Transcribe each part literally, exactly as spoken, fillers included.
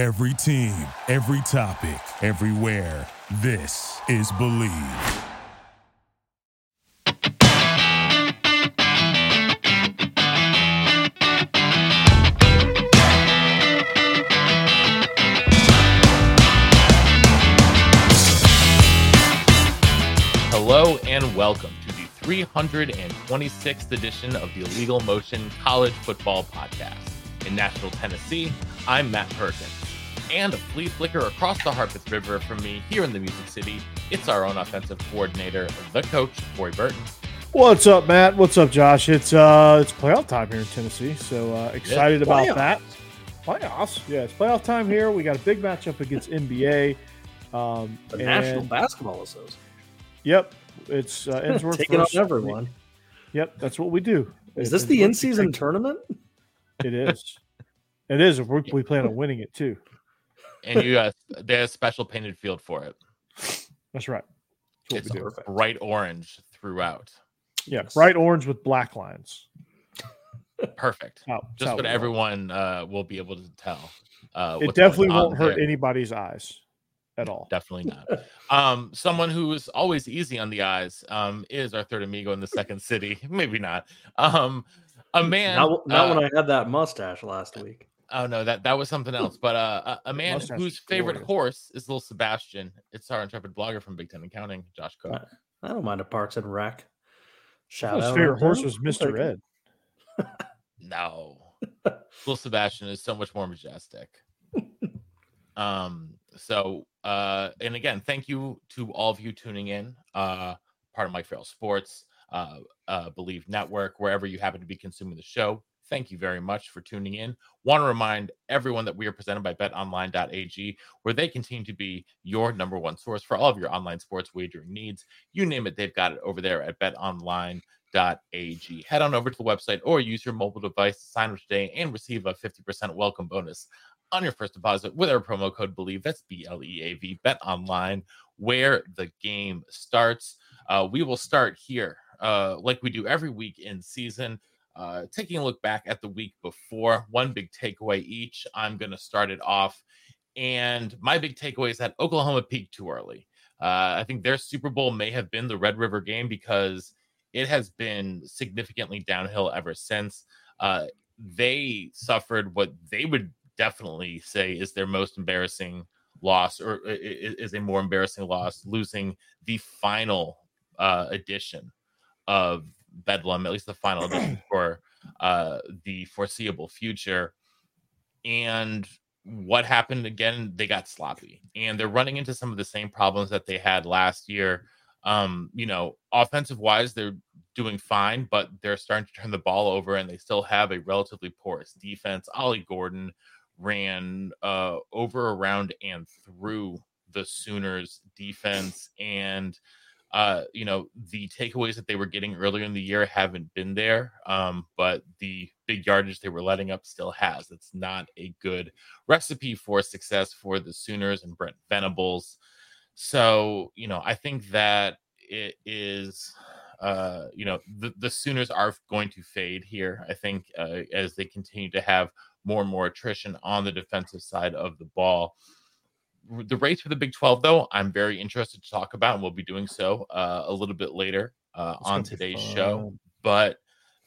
Every team, every topic, everywhere. This is Believe. Hello and welcome to the three hundred twenty-sixth edition of the Illegal Motion College Football Podcast. In Nashville, Tennessee, I'm Matt Perkins. And a flea flicker across the Harpeth River from me here in the Music City, it's our own offensive coordinator, the coach, Corey Burton. What's up, Matt? What's up, Josh? It's uh, it's playoff time here in Tennessee, so uh, excited about that. Playoffs? Yeah, it's playoff time here. We got a big matchup against N B A. Um, the and, National Basketball Association. Yep. It's uh, Ensworth. Take it up, everyone. Yep, that's what we do. Is it, this the in-season tournament? It is. It is. We're, we plan on winning it, too. And you uh, there's a special painted field for it. That's right. That's it's perfect. Bright orange throughout. Yeah, yes. Bright orange with black lines. Perfect. Oh, just what everyone uh, will be able to tell. Uh, it definitely won't hurt there. Anybody's eyes at all. Definitely not. um, someone who is always easy on the eyes um, is our third amigo in the second city. Maybe not. Um A man, not, not uh, when I had that mustache last week. Oh no, that, that was something else. But uh, a, a man mustache whose favorite glorious. horse is Little Sebastian. It's our intrepid blogger from Big Ten Accounting, Josh Cook. I, I don't mind a Parks and Rec. Shout His out. His favorite horse was Mister Ed. No, Little Sebastian is so much more majestic. um. So, uh, and again, thank you to all of you tuning in. Uh, part of Mike Farrell Sports. Uh, uh, Believe Network, wherever you happen to be consuming the show. Thank you very much for tuning in. Want to remind everyone that we are presented by betonline.ag, where they continue to be your number one source for all of your online sports wagering needs. You name it, they've got it over there at betonline.ag. Head on over to the website or use your mobile device to sign up today and receive a fifty percent welcome bonus on your first deposit with our promo code BELIEVE. That's B L E A V, BetOnline, where the game starts. Uh, we will start here. Uh, like we do every week in season, uh, taking a look back at the week before, one big takeaway each. I'm going to start it off. And my big takeaway is that Oklahoma peaked too early. Uh, I think their Super Bowl may have been the Red River game because it has been significantly downhill ever since. Uh, they suffered what they would definitely say is their most embarrassing loss, or is a more embarrassing loss, losing the final uh, edition of Bedlam, at least the final edition for uh, the foreseeable future. And what happened again, they got sloppy and they're running into some of the same problems that they had last year. Um, you know, offensive wise, they're doing fine, but they're starting to turn the ball over and they still have a relatively porous defense. Ollie Gordon ran uh, over, around, and through the Sooners defense. And Uh, you know, the takeaways that they were getting earlier in the year haven't been there, um, but the big yardage they were letting up still has. It's not a good recipe for success for the Sooners and Brent Venables. So, you know, I think that it is, uh, you know, the, the Sooners are going to fade here. I think uh, as they continue to have more and more attrition on the defensive side of the ball. The race for the Big twelve, though, I'm very interested to talk about, and we'll be doing so uh, a little bit later uh, on today's show. But,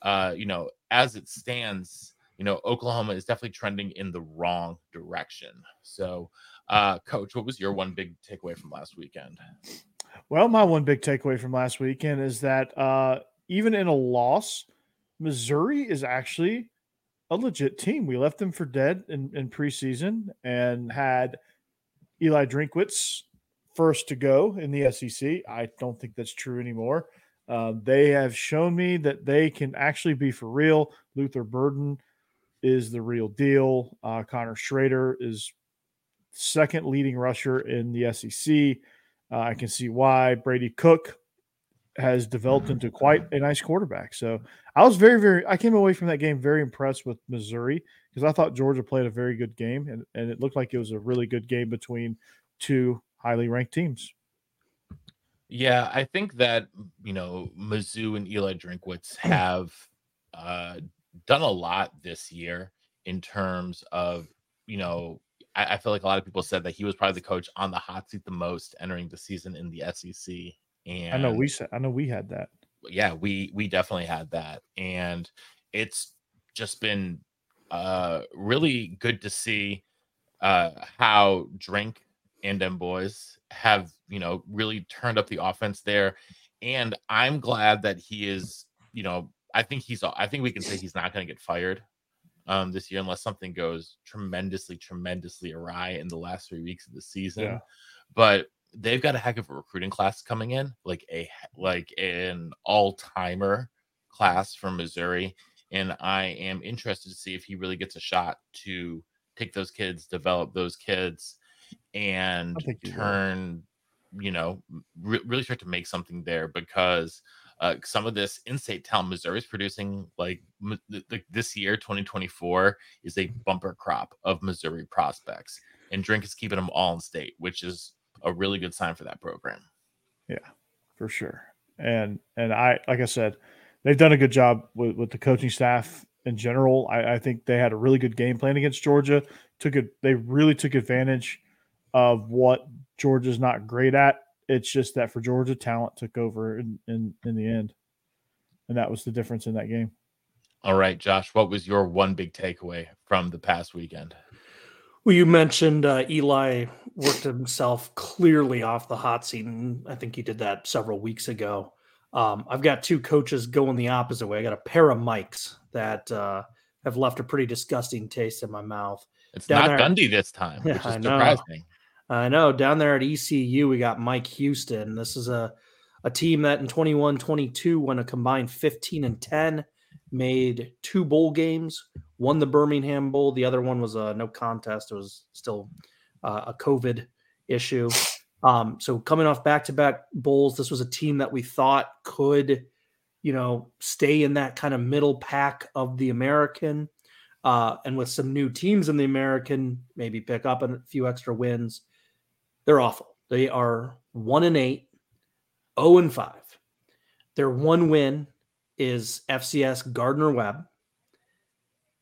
uh, you know, as it stands, you know, Oklahoma is definitely trending in the wrong direction. So, uh, Coach, what was your one big takeaway from last weekend? Well, my one big takeaway from last weekend is that uh, even in a loss, Missouri is actually a legit team. We left them for dead in, in preseason and had – Eli Drinkwitz first to go in the S E C. I don't think that's true anymore. Uh, they have shown me that they can actually be for real. Luther Burden is the real deal. Uh, Connor Schrader is second leading rusher in the S E C. Uh, I can see why. Brady Cook has developed into quite a nice quarterback. So I was very, very – I came away from that game very impressed with Missouri because I thought Georgia played a very good game, and, and it looked like it was a really good game between two highly ranked teams. Yeah, I think that, you know, Mizzou and Eli Drinkwitz have uh, done a lot this year in terms of, you know, I, I feel like a lot of people said that he was probably the coach on the hot seat the most entering the season in the S E C. And I know we said, I know we had that. Yeah, we we definitely had that, and it's just been uh, really good to see uh, how Drink and them boys have, you know, really turned up the offense there. And I'm glad that he is, you know, I think he's, I think we can say he's not going to get fired um, this year unless something goes tremendously, tremendously awry in the last three weeks of the season. Yeah. But they've got a heck of a recruiting class coming in, like a like an all-timer class from Missouri. And I am interested to see if he really gets a shot to take those kids, develop those kids, and turn, you know, re- really start to make something there, because uh, some of this in-state talent Missouri is producing, like m- th- this year, twenty twenty-four, is a bumper crop of Missouri prospects. And Drink is keeping them all in state, which is a really good sign for that program. Yeah, for sure. And and I, like I said, they've done a good job with, with the coaching staff in general. I, I think they had a really good game plan against Georgia. Took it, they really took advantage of what Georgia's not great at. It's just that for Georgia, talent took over in, in, in the end. And that was the difference in that game. All right, Josh, what was your one big takeaway from the past weekend? Well, you mentioned uh, Eli worked himself clearly off the hot seat, and I think he did that several weeks ago. Um, I've got two coaches going the opposite way. I got a pair of mics that uh, have left a pretty disgusting taste in my mouth. It's down not Dundee at, this time, which is I surprising. Know, I know. Down there at E C U, we got Mike Houston. This is a, a team that in twenty-one twenty-two went a combined fifteen and ten, made two bowl games, won the Birmingham Bowl. The other one was a no contest. It was still uh, a COVID issue. Um, so coming off back-to-back bowls, this was a team that we thought could, you know, stay in that kind of middle pack of the American. Uh, and with some new teams in the American, maybe pick up a few extra wins. They're awful. They are one and eight, oh and five. Their one win is F C S Gardner-Webb.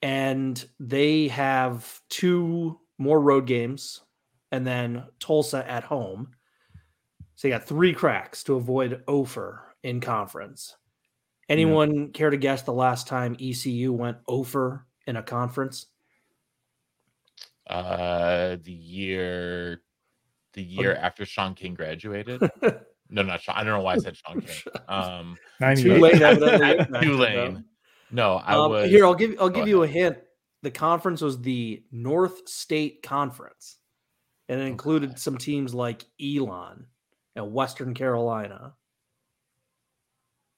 And they have two more road games and then Tulsa at home. So you got three cracks to avoid Ofer in conference. Anyone yeah. care to guess the last time E C U went Ofer in a conference? Uh, the year, the year okay. after Sean King graduated. no, not Sean. I don't know why I said Sean King. Um, Tulane. Tulane. No, I um, was here. I'll give. I'll give you ahead. a hint. The conference was the North State Conference, and it included okay. some teams like Elon and Western Carolina.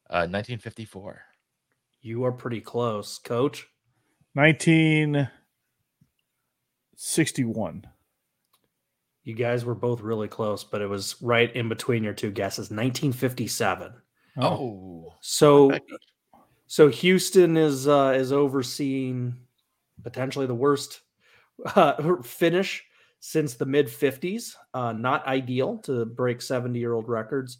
Uh, nineteen fifty-four. You are pretty close, Coach. nineteen sixty-one. You guys were both really close, but it was right in between your two guesses. nineteen fifty-seven. Oh, so. So Houston is uh, is overseeing potentially the worst uh, finish since the mid-fifties. Uh, not ideal to break seventy-year-old records.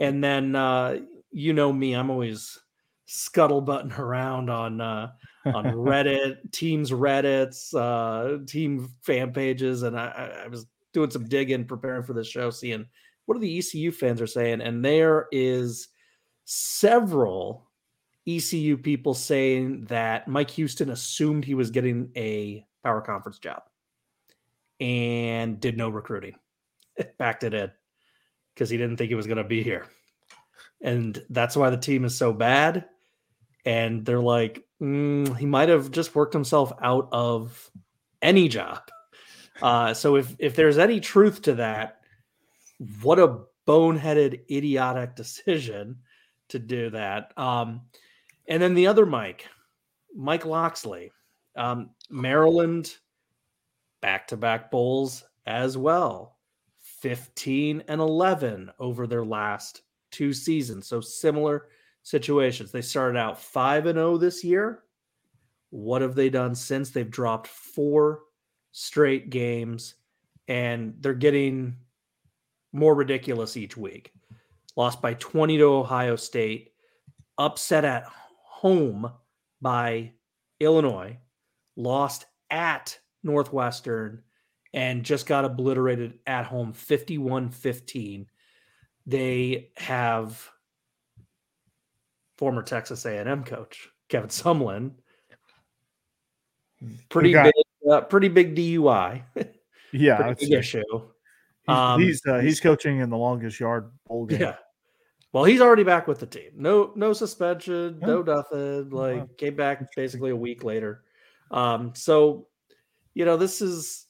And then, uh, you know me, I'm always scuttlebutting around on uh, on Reddit, teams Reddits, uh, team fan pages. And I, I was doing some digging, preparing for this show, seeing what are the E C U fans are saying. And there is several E C U people saying that Mike Houston assumed he was getting a power conference job and did no recruiting, backed it in because he didn't think he was going to be here. And that's why the team is so bad. And they're like, mm, he might have just worked himself out of any job. Uh, so if, if there's any truth to that, what a boneheaded, idiotic decision to do that. Um, And then the other Mike, Mike Loxley, um, Maryland, back-to-back bowls as well, fifteen and eleven over their last two seasons. So similar situations. They started out five and oh this year. What have they done since? They've dropped four straight games, and they're getting more ridiculous each week. Lost by twenty to Ohio State, upset at home by Illinois, lost at Northwestern, and just got obliterated at home fifty-one fifteen. They have former Texas A and M coach Kevin Sumlin. Pretty got, big, uh, pretty big D U I. Yeah, big issue. He's um, he's, uh, he's coaching in the longest yard bowl game. Yeah. Well, he's already back with the team. No, no suspension, no, no nothing. Like no. Came back basically a week later. Um, so, you know, this is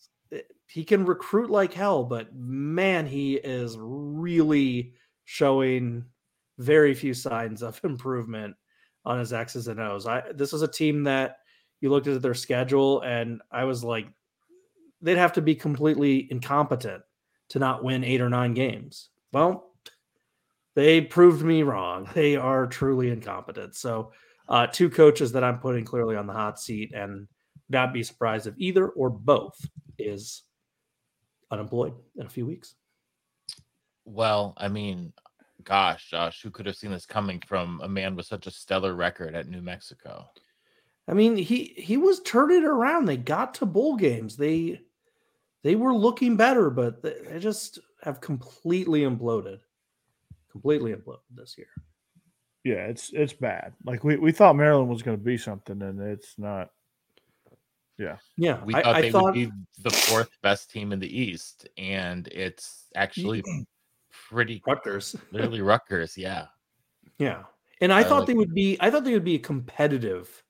he can recruit like hell, but man, he is really showing very few signs of improvement on his X's and O's. I this was a team that you looked at their schedule, and I was like, they'd have to be completely incompetent to not win eight or nine games. Well, they proved me wrong. They are truly incompetent. So uh, two coaches that I'm putting clearly on the hot seat, and not be surprised if either or both is unemployed in a few weeks. Well, I mean, gosh, Josh, who could have seen this coming from a man with such a stellar record at New Mexico? I mean, he he was turning around. They got to bowl games. They they were looking better, but they just have completely imploded. Completely imploded this year. Yeah, it's it's bad. Like we, we thought Maryland was going to be something, and it's not. Yeah, yeah. We I, thought I they thought... would be the fourth best team in the East, and it's actually pretty Rutgers, literally Rutgers. Yeah, yeah. And I uh, thought like... they would be. I thought they would be competitive.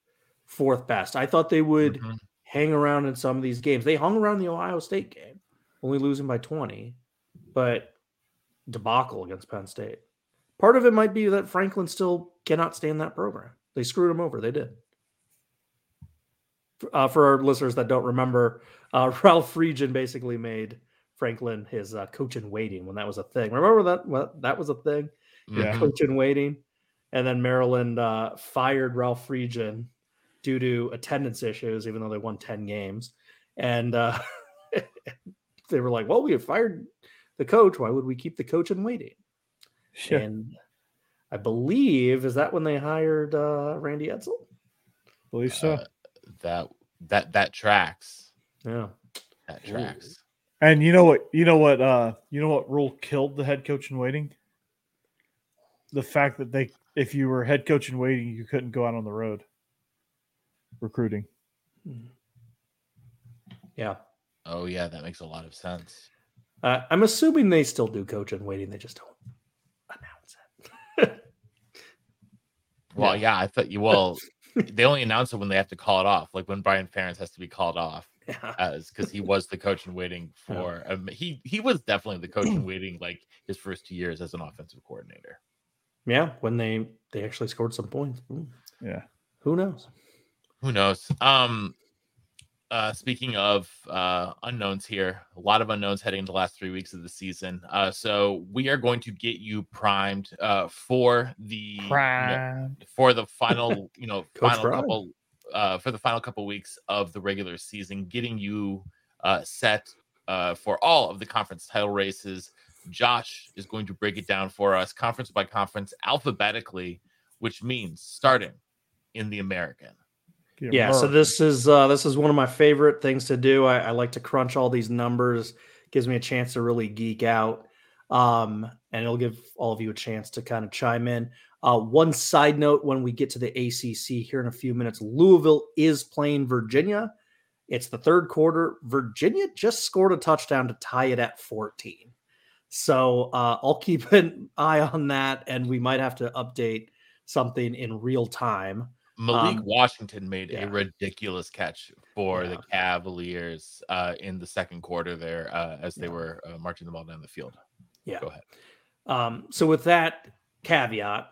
Fourth best. I thought they would mm-hmm. hang around in some of these games. They hung around the Ohio State game, only losing by twenty, but debacle against Penn State. Part of it might be that Franklin still cannot stand that program. They screwed him over. They did. Uh, for our listeners that don't remember, uh, Ralph Friedgen basically made Franklin his uh, coach in waiting when that was a thing. Remember that? Well, that was a thing? Yeah. Coach in waiting. And then Maryland uh, fired Ralph Friedgen due to attendance issues, even though they won ten games. And uh, they were like, well, we have fired the coach. Why would we keep the coach in waiting? Sure. And I believe, is that when they hired uh, Randy Edsel? I believe so. Uh, that, that, that tracks. Yeah. That tracks. And you know what, you know what, uh, you know what rule killed the head coach in waiting? The fact that they, if you were head coach in waiting, you couldn't go out on the road recruiting. Yeah. Oh yeah, that makes a lot of sense. Uh, I'm assuming they still do coach in waiting. They just don't announce it. Well, yeah. yeah, I thought you. Well, they only announce it when they have to call it off, like when Brian Ferentz has to be called off, yeah. as because he was the coach in waiting for. Yeah. Um, he he was definitely the coach in waiting, like his first two years as an offensive coordinator. Yeah, when they they actually scored some points. Ooh. Yeah. Who knows? Who knows? Um, uh, speaking of uh, unknowns here, a lot of unknowns heading into the last three weeks of the season. Uh, so we are going to get you primed uh, for the primed. You know, for the final, you know, final Brian. couple uh, for the final couple weeks of the regular season, getting you uh, set uh, for all of the conference title races. Josh is going to break it down for us, conference by conference, alphabetically, which means starting in the American. Get yeah, hurt. So this is uh, this is one of my favorite things to do. I, I like to crunch all these numbers. It gives me a chance to really geek out, um, and it'll give all of you a chance to kind of chime in. Uh, one side note: when we get to the A C C here in a few minutes, Louisville is playing Virginia. It's the third quarter. Virginia just scored a touchdown to tie it at fourteen. So uh, I'll keep an eye on that, and we might have to update something in real time. Malik um, Washington made yeah. a ridiculous catch for yeah. the Cavaliers uh, in the second quarter there uh, as they yeah. were uh, marching the ball down the field. Yeah. Go ahead. Um, so with that caveat,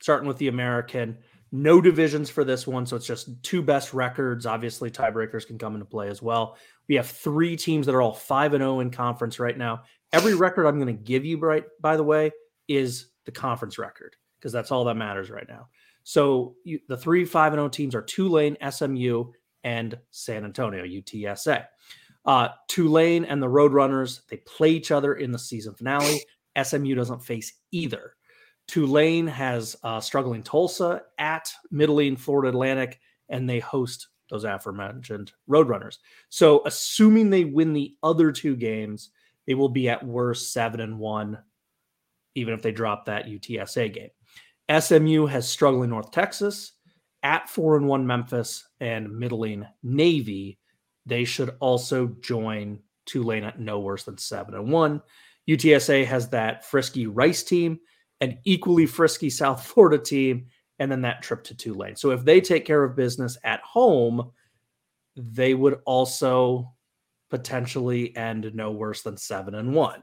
starting with the American, no divisions for this one. So it's just two best records. Obviously, tiebreakers can come into play as well. We have three teams that are all five and oh in conference right now. Every record I'm going to give you, right, by the way, is the conference record because that's all that matters right now. So you, the three five and oh teams are Tulane, S M U, and San Antonio, U T S A. Uh, Tulane and the Roadrunners, they play each other in the season finale. S M U doesn't face either. Tulane has uh, struggling Tulsa at middling Florida Atlantic, and they host those aforementioned Roadrunners. So assuming they win the other two games, they will be at worst seven and one, even if they drop that U T S A game. S M U has struggling North Texas, at four and one Memphis, and middling Navy. They should also join Tulane at no worse than seven and one. U T S A has that frisky Rice team, an equally frisky South Florida team, and then that trip to Tulane. So if they take care of business at home, they would also potentially end no worse than seven and one.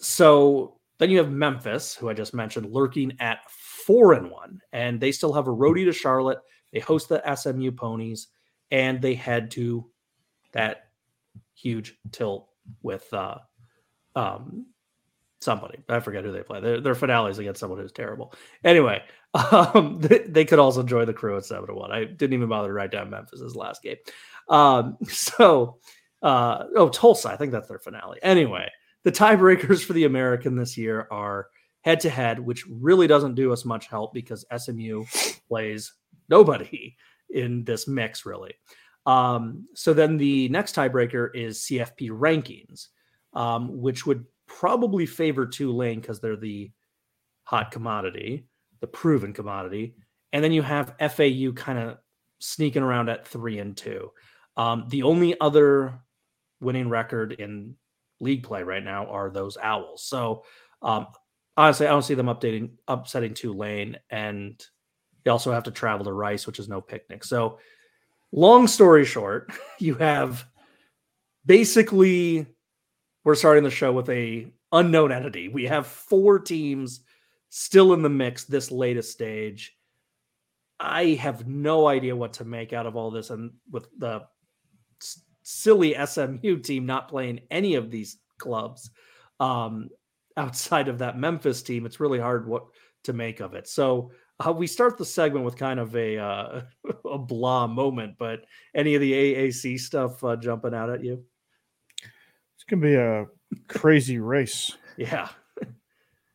So then you have Memphis, who I just mentioned, lurking at four and one, and they still have a roadie to Charlotte. They host the S M U Ponies, and they head to that huge tilt with uh, um, somebody. I forget who they play. Their, their finale is against someone who's terrible. Anyway, um, they, they could also join the crew at seven to one. I didn't even bother to write down Memphis's last game. Um, so, uh, oh, Tulsa. I think that's their finale. Anyway, the tiebreakers for the American this year are head-to-head, which really doesn't do us much help because S M U plays nobody in this mix, really. Um, so then the next tiebreaker is C F P rankings, um, which would probably favor Tulane because they're the hot commodity, the proven commodity. And then you have F A U kind of sneaking around at three and two. Um, the only other winning record in league play right now are those Owls. So um, honestly, I don't see them updating, upsetting Tulane, and they also have to travel to Rice, which is no picnic. So long story short, you have basically, we're starting the show with a unknown entity. We have four teams still in the mix this latest stage. I have no idea what to make out of all this. And with the silly S M U team not playing any of these clubs um, outside of that Memphis team, it's really hard what to make of it. So Uh, we start the segment with kind of a uh, a blah moment, but any of the A A C stuff uh, jumping out at you? It's going to be a crazy race. Yeah,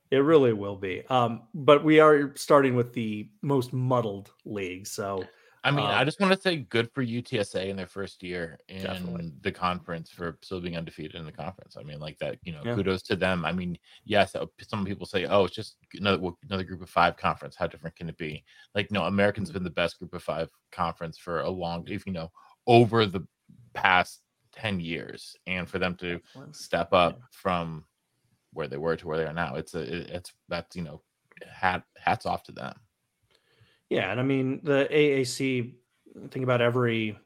it really will be. Um, but we are starting with the most muddled league. So, I mean, uh, I just want to say good for U T S A in their first year in definitely. the conference for still being undefeated in the conference. I mean, like that, you know, yeah. kudos to them. I mean, yes, some people say, oh, it's just another, another group of five conference. How different can it be? Like, no, American's been the best group of five conference for a long, if you know, over the past ten years. And for them to step up yeah. from where they were to where they are now, it's, a, it's, that's, you know, hat, hats off to them. Yeah, and I mean, the A A C, think about every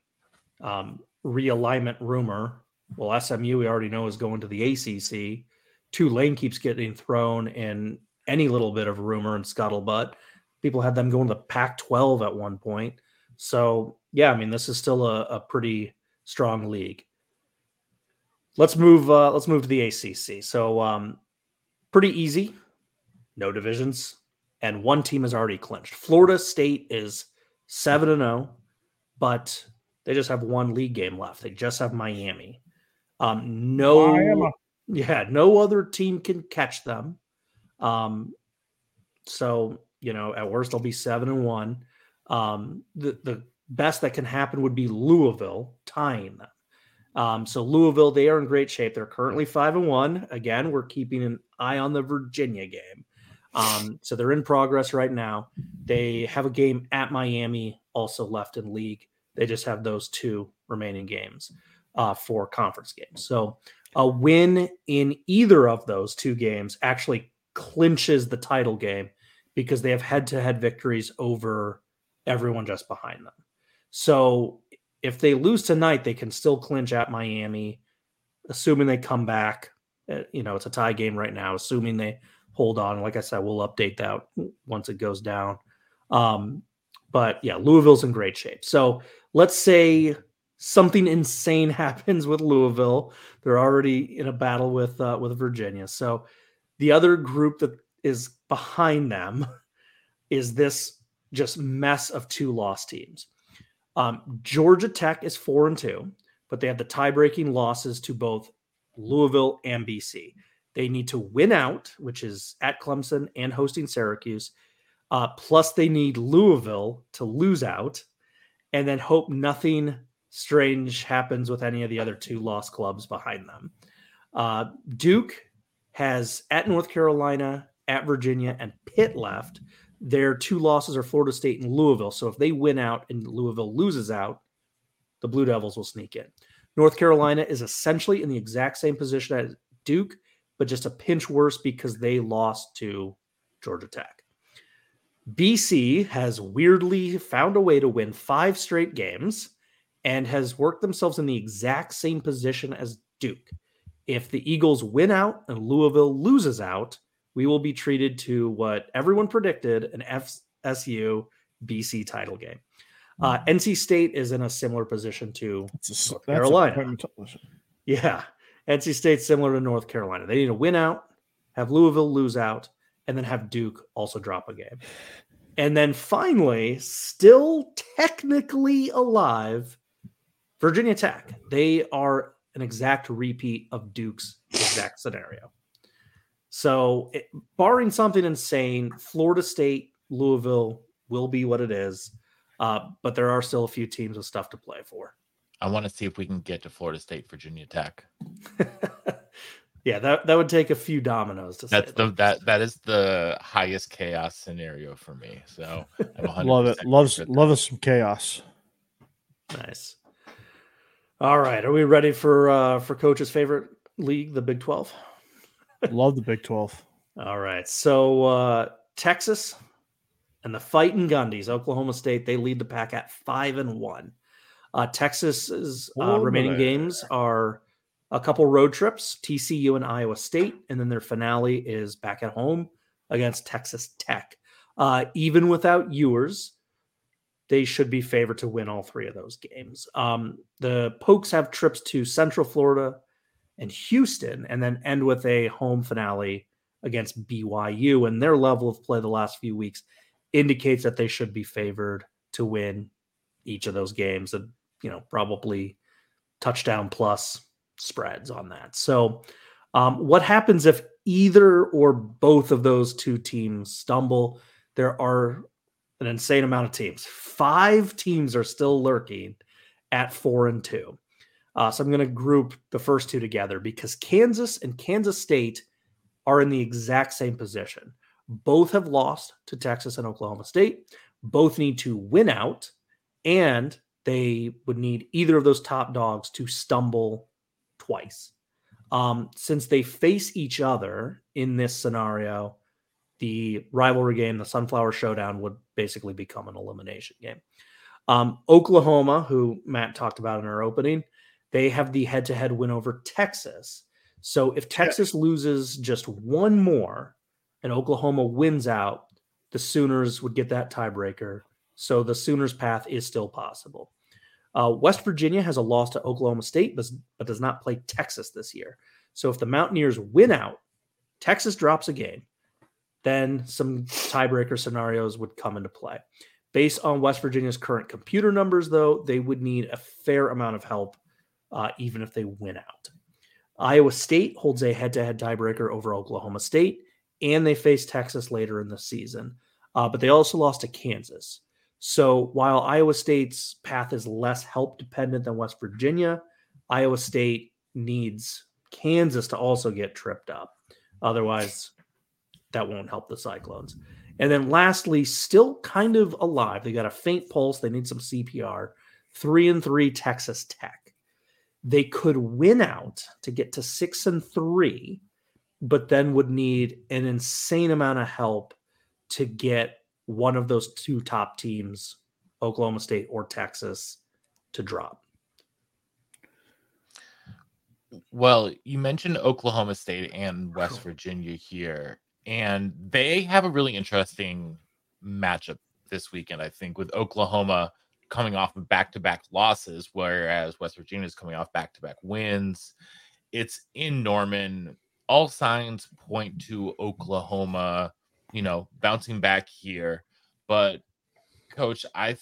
um, realignment rumor. Well, S M U, we already know, is going to the A C C. Tulane keeps getting thrown in any little bit of rumor and scuttlebutt. People had them going to the Pac twelve at one point. So, yeah, I mean, this is still a, a pretty strong league. Let's move uh, Let's move to the A C C. So, um, pretty easy. No divisions. And one team has already clinched. Florida State is seven and oh, but they just have one league game left. They just have Miami. Um, no, Miami. Yeah, no other team can catch them. Um, so, you know, at worst, they'll be seven and one. Um, the, the best that can happen would be Louisville tying them. Um, so Louisville, they are in great shape. They're currently five and one. Again, we're keeping an eye on the Virginia game. Um, so they're in progress right now. They have a game at Miami also left in league. They just have those two remaining games uh, for conference games. So a win in either of those two games actually clinches the title game because they have head-to-head victories over everyone just behind them. So if they lose tonight, they can still clinch at Miami, assuming they come back. You know, it's a tie game right now, assuming they hold on. Like I said, we'll update that once it goes down. Um, but yeah, Louisville's in great shape. So let's say something insane happens with Louisville. They're already in a battle with, uh, with Virginia. So the other group that is behind them is this just mess of two lost teams. Um, Georgia Tech is four and two, but they have the tie-breaking losses to both Louisville and B C. They need to win out, which is at Clemson and hosting Syracuse. Uh, plus, they need Louisville to lose out. and then hope nothing strange happens with any of the other two lost clubs behind them. Uh, Duke has at North Carolina, at Virginia, and Pitt left. Their two losses are Florida State and Louisville. So if they win out and Louisville loses out, the Blue Devils will sneak in. North Carolina is essentially in the exact same position as Duke, but just a pinch worse because they lost to Georgia Tech. B C has weirdly found a way to win five straight games and has worked themselves in the exact same position as Duke. If the Eagles win out and Louisville loses out, we will be treated to what everyone predicted, an F S U B C title game. Uh, N C State is in a similar position to a, North Carolina. Yeah, N C State's similar to North Carolina. They need to win out, have Louisville lose out, and then have Duke also drop a game. And then finally, still technically alive, Virginia Tech. They are an exact repeat of Duke's exact scenario. So it, barring something insane, Florida State, Louisville will be what it is. Uh, but there are still a few teams with stuff to play for. I want to see if we can get to Florida State, Virginia Tech. Yeah, that, that would take a few dominoes to That's say the, that. that. That is the highest chaos scenario for me. So I'm one hundred percent love it. Loves, love us some chaos. Nice. All right. Are we ready for uh, for Coach's favorite league, the Big twelve? Love the Big twelve. All right. So uh, Texas and the Fighting Gundies, Oklahoma State, they lead the pack at five and one. Uh, Texas's uh, remaining games are a couple road trips, T C U and Iowa State, and then their finale is back at home against Texas Tech. Uh, even without Ewers, they should be favored to win all three of those games. Um, the Pokes have trips to Central Florida and Houston, and then end with a home finale against B Y U. And their level of play the last few weeks indicates that they should be favored to win each of those games, and you know, probably touchdown plus spreads on that. So um, what happens if either or both of those two teams stumble? There are an insane amount of teams. Five teams are still lurking at four and two. Uh, so I'm going to group the first two together because Kansas and Kansas State are in the exact same position. Both have lost to Texas and Oklahoma State. Both need to win out, and they would need either of those top dogs to stumble twice. Um, since they face each other in this scenario, the rivalry game, the Sunflower Showdown, would basically become an elimination game. Um, Oklahoma, who Matt talked about in our opening, they have the head-to-head win over Texas. So if Texas loses just one more and Oklahoma wins out, the Sooners would get that tiebreaker. So the Sooners' path is still possible. Uh, West Virginia has a loss to Oklahoma State, but, but does not play Texas this year. So if the Mountaineers win out, Texas drops a game, then some tiebreaker scenarios would come into play. Based on West Virginia's current computer numbers, though, they would need a fair amount of help Uh, even if they win out. Iowa State holds a head-to-head tiebreaker over Oklahoma State, and they face Texas later in the season. Uh, but they also lost to Kansas. So while Iowa State's path is less help-dependent than West Virginia, Iowa State needs Kansas to also get tripped up. Otherwise, that won't help the Cyclones. And then lastly, still kind of alive. They got a faint pulse. They need some C P R. Three and three Texas Tech. They could win out to get to six and three, but then would need an insane amount of help to get one of those two top teams, Oklahoma State or Texas, to drop. Well, you mentioned Oklahoma State and West Virginia here, and they have a really interesting matchup this weekend, I think, with Oklahoma coming off of back-to-back losses, whereas West Virginia is coming off back-to-back wins. It's in Norman. All signs point to Oklahoma, you know, bouncing back here. But, Coach, I th-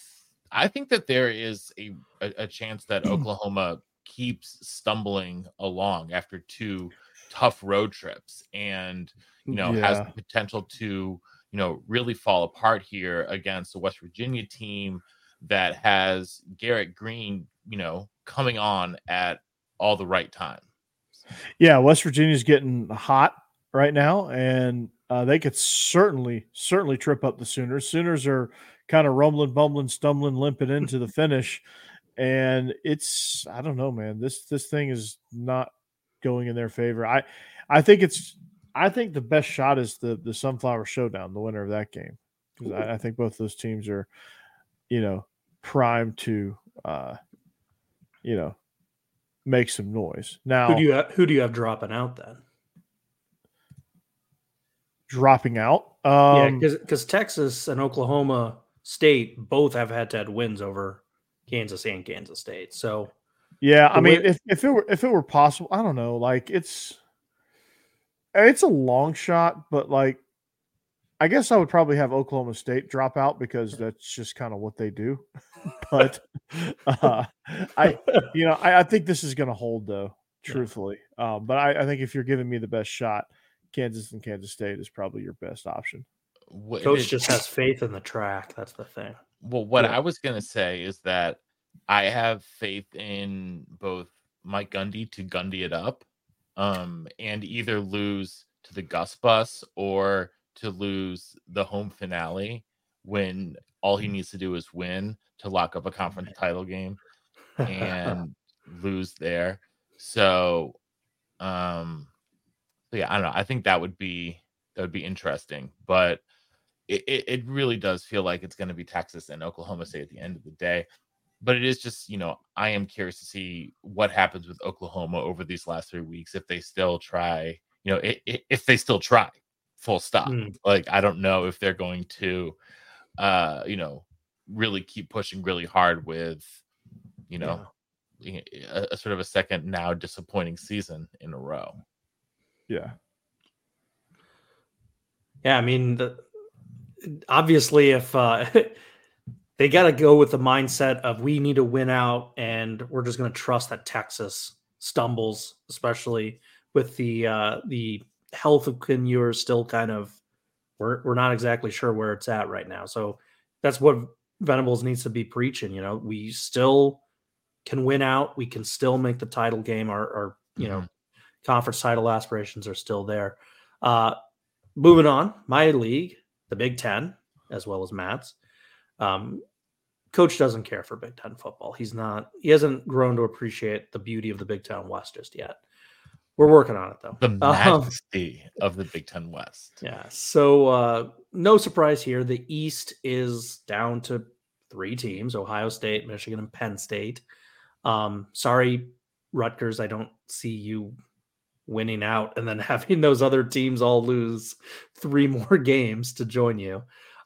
I think that there is a, a, a chance that Oklahoma keeps stumbling along after two tough road trips and, you know, yeah. has the potential to, you know, really fall apart here against the West Virginia team that has Garrett Green, you know, coming on at all the right time. Yeah, West Virginia's getting hot right now, and uh, they could certainly, certainly trip up the Sooners. Sooners are kind of rumbling, bumbling, stumbling, limping into the finish, and it's, I don't know, man. This this thing is not going in their favor. I, I think it's, I think the best shot is the the Sunflower Showdown, the winner of that game, because I, I think both those teams are, you know, primed to, uh, you know, make some noise. Now, who do you have, who do you have dropping out then? Dropping out, um, yeah, because Texas and Oklahoma State both have had to have wins over Kansas and Kansas State. So, yeah, I mean, win- if if it were if it were possible, I don't know. Like it's it's a long shot, but like I guess I would probably have Oklahoma State drop out because that's just kind of what they do. But uh, I, you know, I, I think this is going to hold though, truthfully. Yeah. Um, but I, I think if you're giving me the best shot, Kansas and Kansas State is probably your best option. What, Coach it, just has faith in the track. That's the thing. Well, what yeah. I was going to say is that I have faith in both Mike Gundy to Gundy it up, um, and either lose to the Gus Bus or to lose the home finale when all he needs to do is win to lock up a conference title game and lose there. So, um, so yeah, I don't know. I think that would be, that would be interesting, but it, it, it really does feel like it's going to be Texas and Oklahoma State at the end of the day. But it is just, you know, I am curious to see what happens with Oklahoma over these last three weeks. If they still try, you know, it, it, if they still try, full stop. Mm. Like, I don't know if they're going to, uh, you know, really keep pushing really hard with, you know, yeah. a, a sort of a second now disappointing season in a row. Yeah. Yeah. I mean, the, obviously if uh, they got to go with the mindset of we need to win out and we're just going to trust that Texas stumbles, especially with the, uh, the, health of Kinure is still kind of we're we're not exactly sure where it's at right now. So that's what Venables needs to be preaching. You know, we still can win out. We can still make the title game. Our, our you mm-hmm. know, conference title aspirations are still there. Uh, moving on, my league, the Big Ten, as well as Matt's. Um, Coach doesn't care for Big Ten football. He's not. He hasn't grown to appreciate the beauty of the Big Ten West just yet. We're working on it, though. The majesty um, of the Big Ten West. Yeah. So uh, no surprise here. The East is down to three teams, Ohio State, Michigan, and Penn State. Um, sorry, Rutgers, I don't see you winning out and then having those other teams all lose three more games to join you.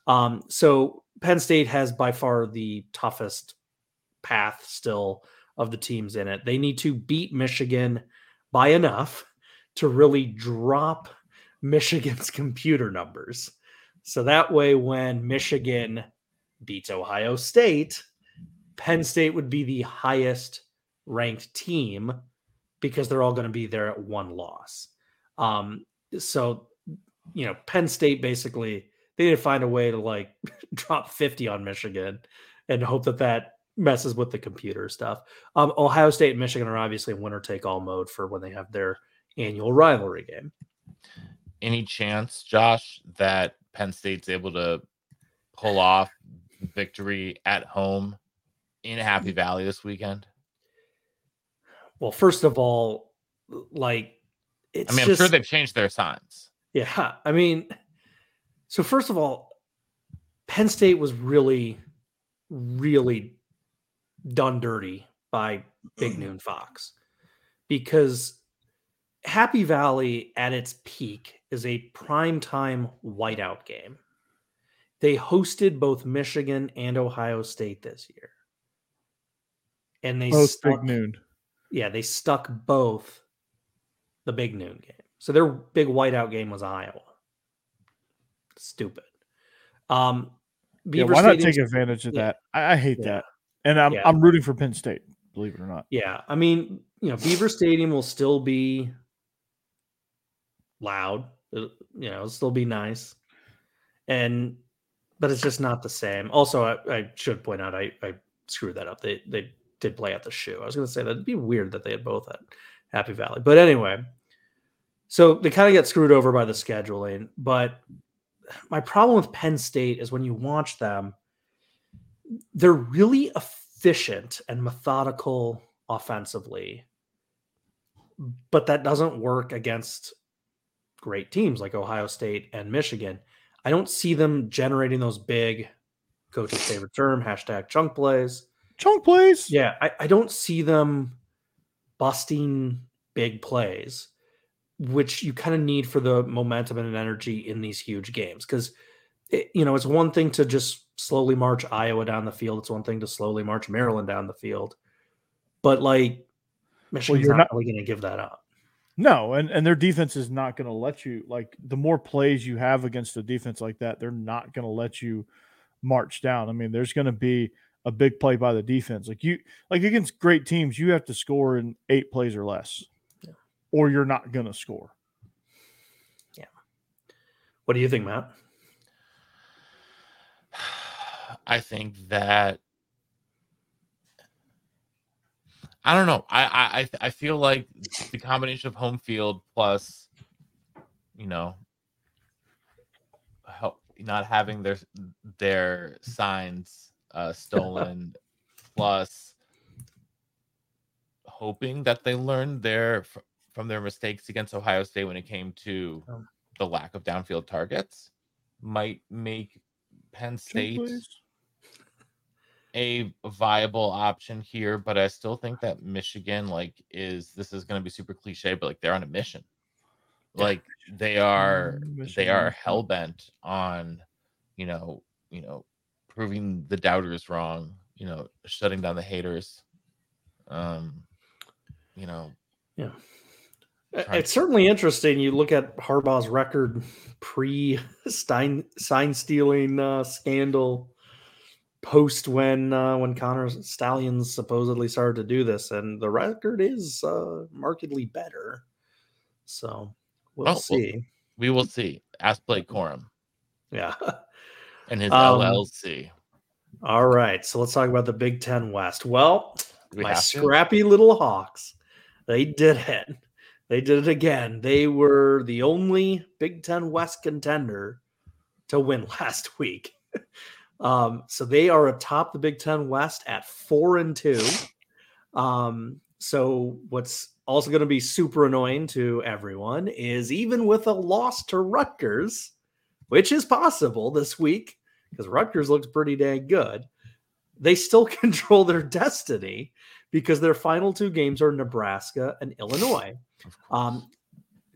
Um, so Penn State has by far the toughest path still of the teams in it. They need to beat Michigan by enough to really drop Michigan's computer numbers. So that way, when Michigan beats Ohio State, Penn State would be the highest ranked team because they're all going to be there at one loss. Um, so, you know, Penn State basically, they need to find a way to like drop fifty on Michigan and hope that that messes with the computer stuff. Um, Ohio State and Michigan are obviously in winner-take-all mode for when they have their annual rivalry game. Any chance, Josh, that Penn State's able to pull off victory at home in Happy Valley this weekend? Well, first of all, like, it's I mean, I'm just, sure they've changed their signs. Yeah, I mean, so first of all, Penn State was really, really done dirty by Big Noon Fox, because Happy Valley at its peak is a primetime whiteout game. They hosted both Michigan and Ohio State this year. And they both stuck, Big Noon. Yeah, they stuck both the Big Noon game. So their big whiteout game was Iowa. Stupid. Um, yeah, why Stadium's, not take advantage of yeah, that? I, I hate yeah. that. And I'm yeah. I'm rooting for Penn State, believe it or not. Yeah, I mean, you know, Beaver Stadium will still be loud. It'll, you know, it'll still be nice. And but it's just not the same. Also, I, I should point out, I, I screwed that up. They they did play at the Shoe. I was going to say that'd be weird that they had both at Happy Valley. But anyway, so they kind of get screwed over by the scheduling. But my problem with Penn State is when you watch them, they're really efficient and methodical offensively, but that doesn't work against great teams like Ohio State and Michigan. I don't see them generating those big, coach's favorite term, hashtag chunk plays. Chunk plays? Yeah, I, I don't see them busting big plays, which you kind of need for the momentum and energy in these huge games. Because, you know, it's one thing to just slowly march Iowa down the field. It's one thing to slowly march Maryland down the field. But, like, Michigan's well, you're not, not really going to give that up. No, and, and their defense is not going to let you. Like, the more plays you have against a defense like that, they're not going to let you march down. I mean, there's going to be a big play by the defense. Like, you, like against great teams, you have to score in eight plays or less, yeah, or you're not going to score. Yeah. What do you think, Matt? I think that I don't know. I I I feel like the combination of home field plus, you know, help, not having their their signs uh, stolen, plus hoping that they learned their from their mistakes against Ohio State when it came to the lack of downfield targets, might make Penn State a viable option here, but I still think that Michigan, like, is this is going to be super cliche, but like they're on a mission. Like they are, they are hell bent on, you know, you know, proving the doubters wrong. You know, shutting down the haters. Um, you know, yeah, it's to- certainly interesting. You look at Harbaugh's record pre Stein sign stealing uh, scandal. Post when uh, when Connor's Stallions supposedly started to do this, and the record is uh, markedly better. So we'll oh, see. Well, we will see. Ask Blake Corum. Yeah. And his um, L L C. All right. So let's talk about the Big Ten West. Well, we my scrappy to. little Hawks, they did it. They did it again. They were the only Big Ten West contender to win last week. Um, so they are atop the Big Ten West at four and two. Um, so what's also going to be super annoying to everyone is even with a loss to Rutgers, which is possible this week because Rutgers looks pretty dang good, they still control their destiny because their final two games are Nebraska and Illinois. Um,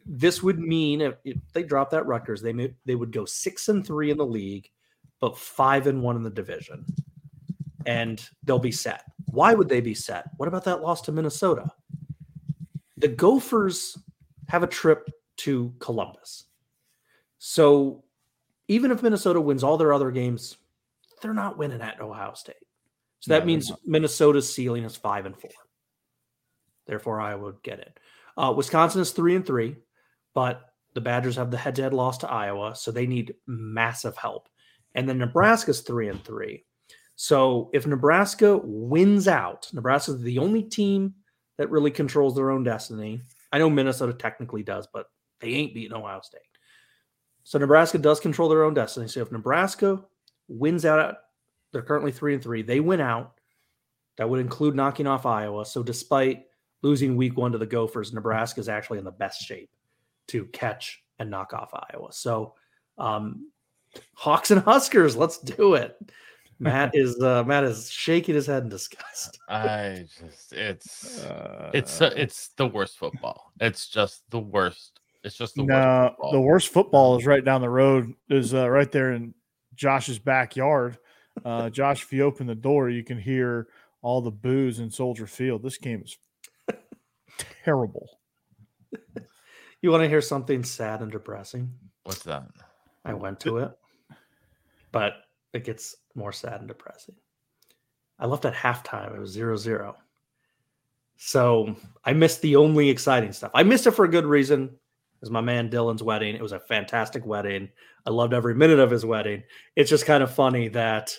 this would mean if, if they drop that Rutgers, they may, they would go six and three in the league, but five and one in the division, and they'll be set. Why would they be set? What about that loss to Minnesota? The Gophers have a trip to Columbus. So even if Minnesota wins all their other games, they're not winning at Ohio State. So that no, means Minnesota's ceiling is five and four. Therefore, Iowa would get it. Uh, Wisconsin is three and three, but the Badgers have the head-to-head loss to Iowa, so they need massive help. And then Nebraska's three and three. So if Nebraska wins out, Nebraska's the only team that really controls their own destiny. I know Minnesota technically does, but they ain't beating Ohio State. So Nebraska does control their own destiny. So if Nebraska wins out, they're currently three and three. They win out. That would include knocking off Iowa. So despite losing week one to the Gophers, Nebraska is actually in the best shape to catch and knock off Iowa. So, um, Hawks and Huskers, let's do it. Matt is uh, Matt is shaking his head in disgust. I just it's uh, it's uh, it's the worst football. It's just the worst. It's just the nah, worst. Football. The worst football is right down the road. Is uh, right there in Josh's backyard. Uh, Josh, if you open the door, you can hear all the boos in Soldier Field. This game is terrible. You want to hear something sad and depressing? What's that? I went to it, but it gets more sad and depressing. I left at halftime. It was zero zero. So I missed the only exciting stuff. I missed it for a good reason. was my man Dylan's wedding. It was a fantastic wedding. I loved every minute of his wedding. It's just kind of funny that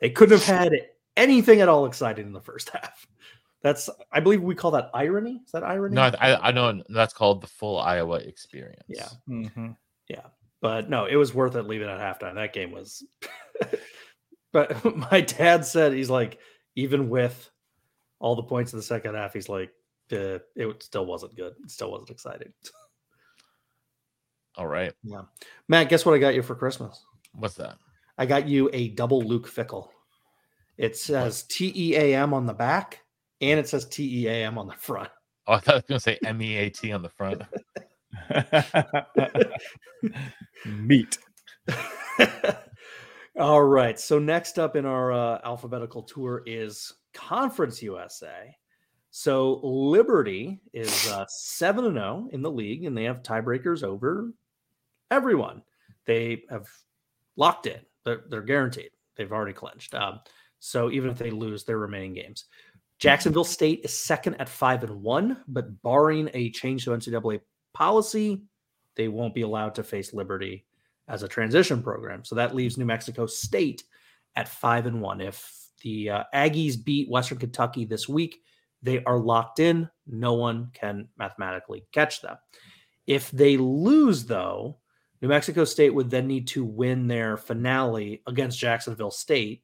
they couldn't have had anything at all exciting in the first half. That's, I believe we call that irony. Is that irony? No, I, I know that's called the full Iowa experience. Yeah. Mm-hmm. Yeah. But no, it was worth it leaving at halftime. That game was, but my dad said, he's like, even with all the points in the second half, he's like, uh, it still wasn't good. It still wasn't exciting. All right. Yeah. Matt, guess what I got you for Christmas? What's that? I got you a double Luke Fickle. It says T E A M on the back, and it says T E A M on the front. Oh, I thought I was going to say M E A T on the front. Meat. All right. So next up in our uh, alphabetical tour is Conference U S A. So Liberty is uh, seven and oh in the league, and they have tiebreakers over everyone. They have locked in. They're, they're guaranteed. They've already clinched. Um, so even if they lose their remaining games. Jacksonville State is second at five and one, but barring a change to N C double A policy, they won't be allowed to face Liberty as a transition program. So that leaves New Mexico State at five and one. If the uh, Aggies beat Western Kentucky this week, they are locked in. No one can mathematically catch them. If they lose, though, New Mexico State would then need to win their finale against Jacksonville State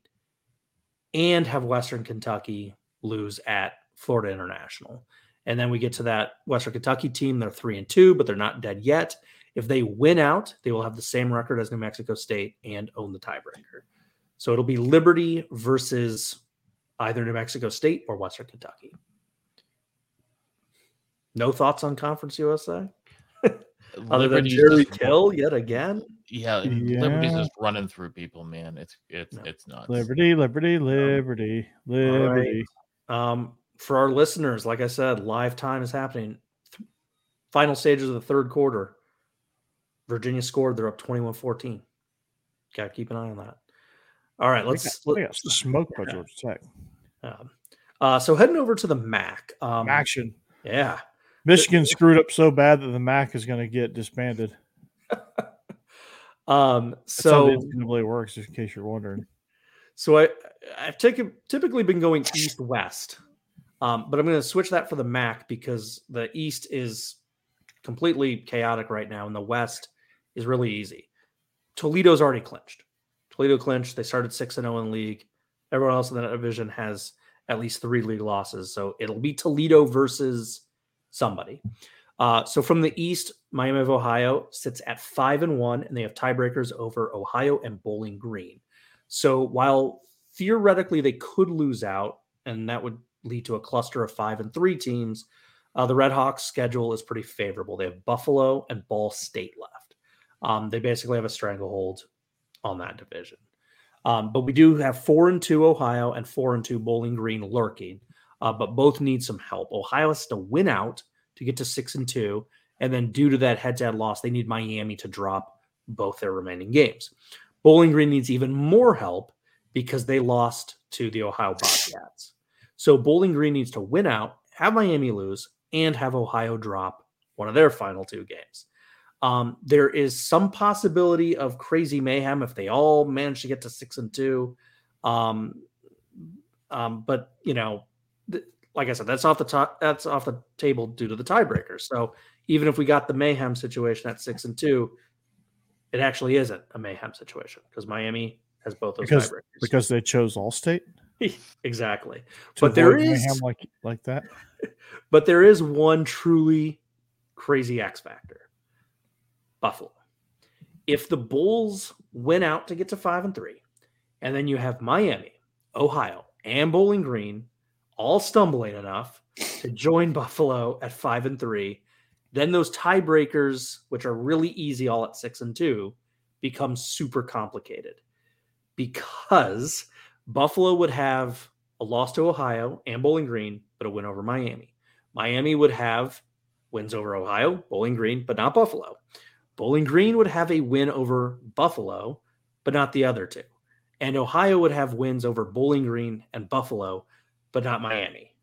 and have Western Kentucky lose at Florida International. And then we get to that Western Kentucky team. They're three and two, but they're not dead yet. If they win out, they will have the same record as New Mexico State and own the tiebreaker. So it'll be Liberty versus either New Mexico State or Western Kentucky. No thoughts on Conference U S A? Other than Jerry Kill yet again? Yeah, yeah, Liberty's just running through people, man. It's it's no. it's nuts. Liberty, Liberty, Liberty, um, Liberty. Right. Um, for our listeners, like I said, live time is happening. Final stages of the third quarter. Virginia scored. They're up twenty-one fourteen. Got to keep an eye on that. All right, let's got, let, smoke by Georgia Tech. Um, uh, so heading over to the M A C. Um, Action. Yeah. Michigan it, screwed up so bad that the M A C is going to get disbanded. um, so it really works, in case you're wondering. So I, I've taken, typically been going east-west, um, but I'm going to switch that for the M A C because the east is completely chaotic right now, and the west is really easy. Toledo's already clinched. Toledo clinched. They started six and oh in the league. Everyone else in the division has at least three league losses. So it'll be Toledo versus somebody. Uh, so from the east, Miami of Ohio sits at five and one, and they have tiebreakers over Ohio and Bowling Green. So while theoretically they could lose out, and that would lead to a cluster of five and three teams, uh, the Red Hawks' schedule is pretty favorable. They have Buffalo and Ball State left. Um, they basically have a stranglehold on that division. Um, but we do have four and two Ohio and four and two Bowling Green lurking, uh, but both need some help. Ohio has to win out to get to six and two. And then due to that head to head loss, they need Miami to drop both their remaining games. Bowling Green needs even more help because they lost to the Ohio Bobcats. So Bowling Green needs to win out, have Miami lose, and have Ohio drop one of their final two games. Um, there is some possibility of crazy mayhem if they all manage to get to six and two. Um, um, but, you know, th- like I said, that's off the top, that's off the table due to the tiebreaker. So even if we got the mayhem situation at six and two, it actually isn't a mayhem situation because Miami has both those because, tiebreakers. Because they chose Allstate? Exactly. But there is mayhem like, like that. But there is one truly crazy X factor. Buffalo. If the Bulls win out to get to five and three, and then you have Miami, Ohio, and Bowling Green all stumbling enough to join Buffalo at five and three, then those tiebreakers, which are really easy all at six and two, become super complicated because Buffalo would have a loss to Ohio and Bowling Green, but a win over Miami. Miami would have wins over Ohio, Bowling Green, but not Buffalo. Bowling Green would have a win over Buffalo, but not the other two. And Ohio would have wins over Bowling Green and Buffalo, but not Miami.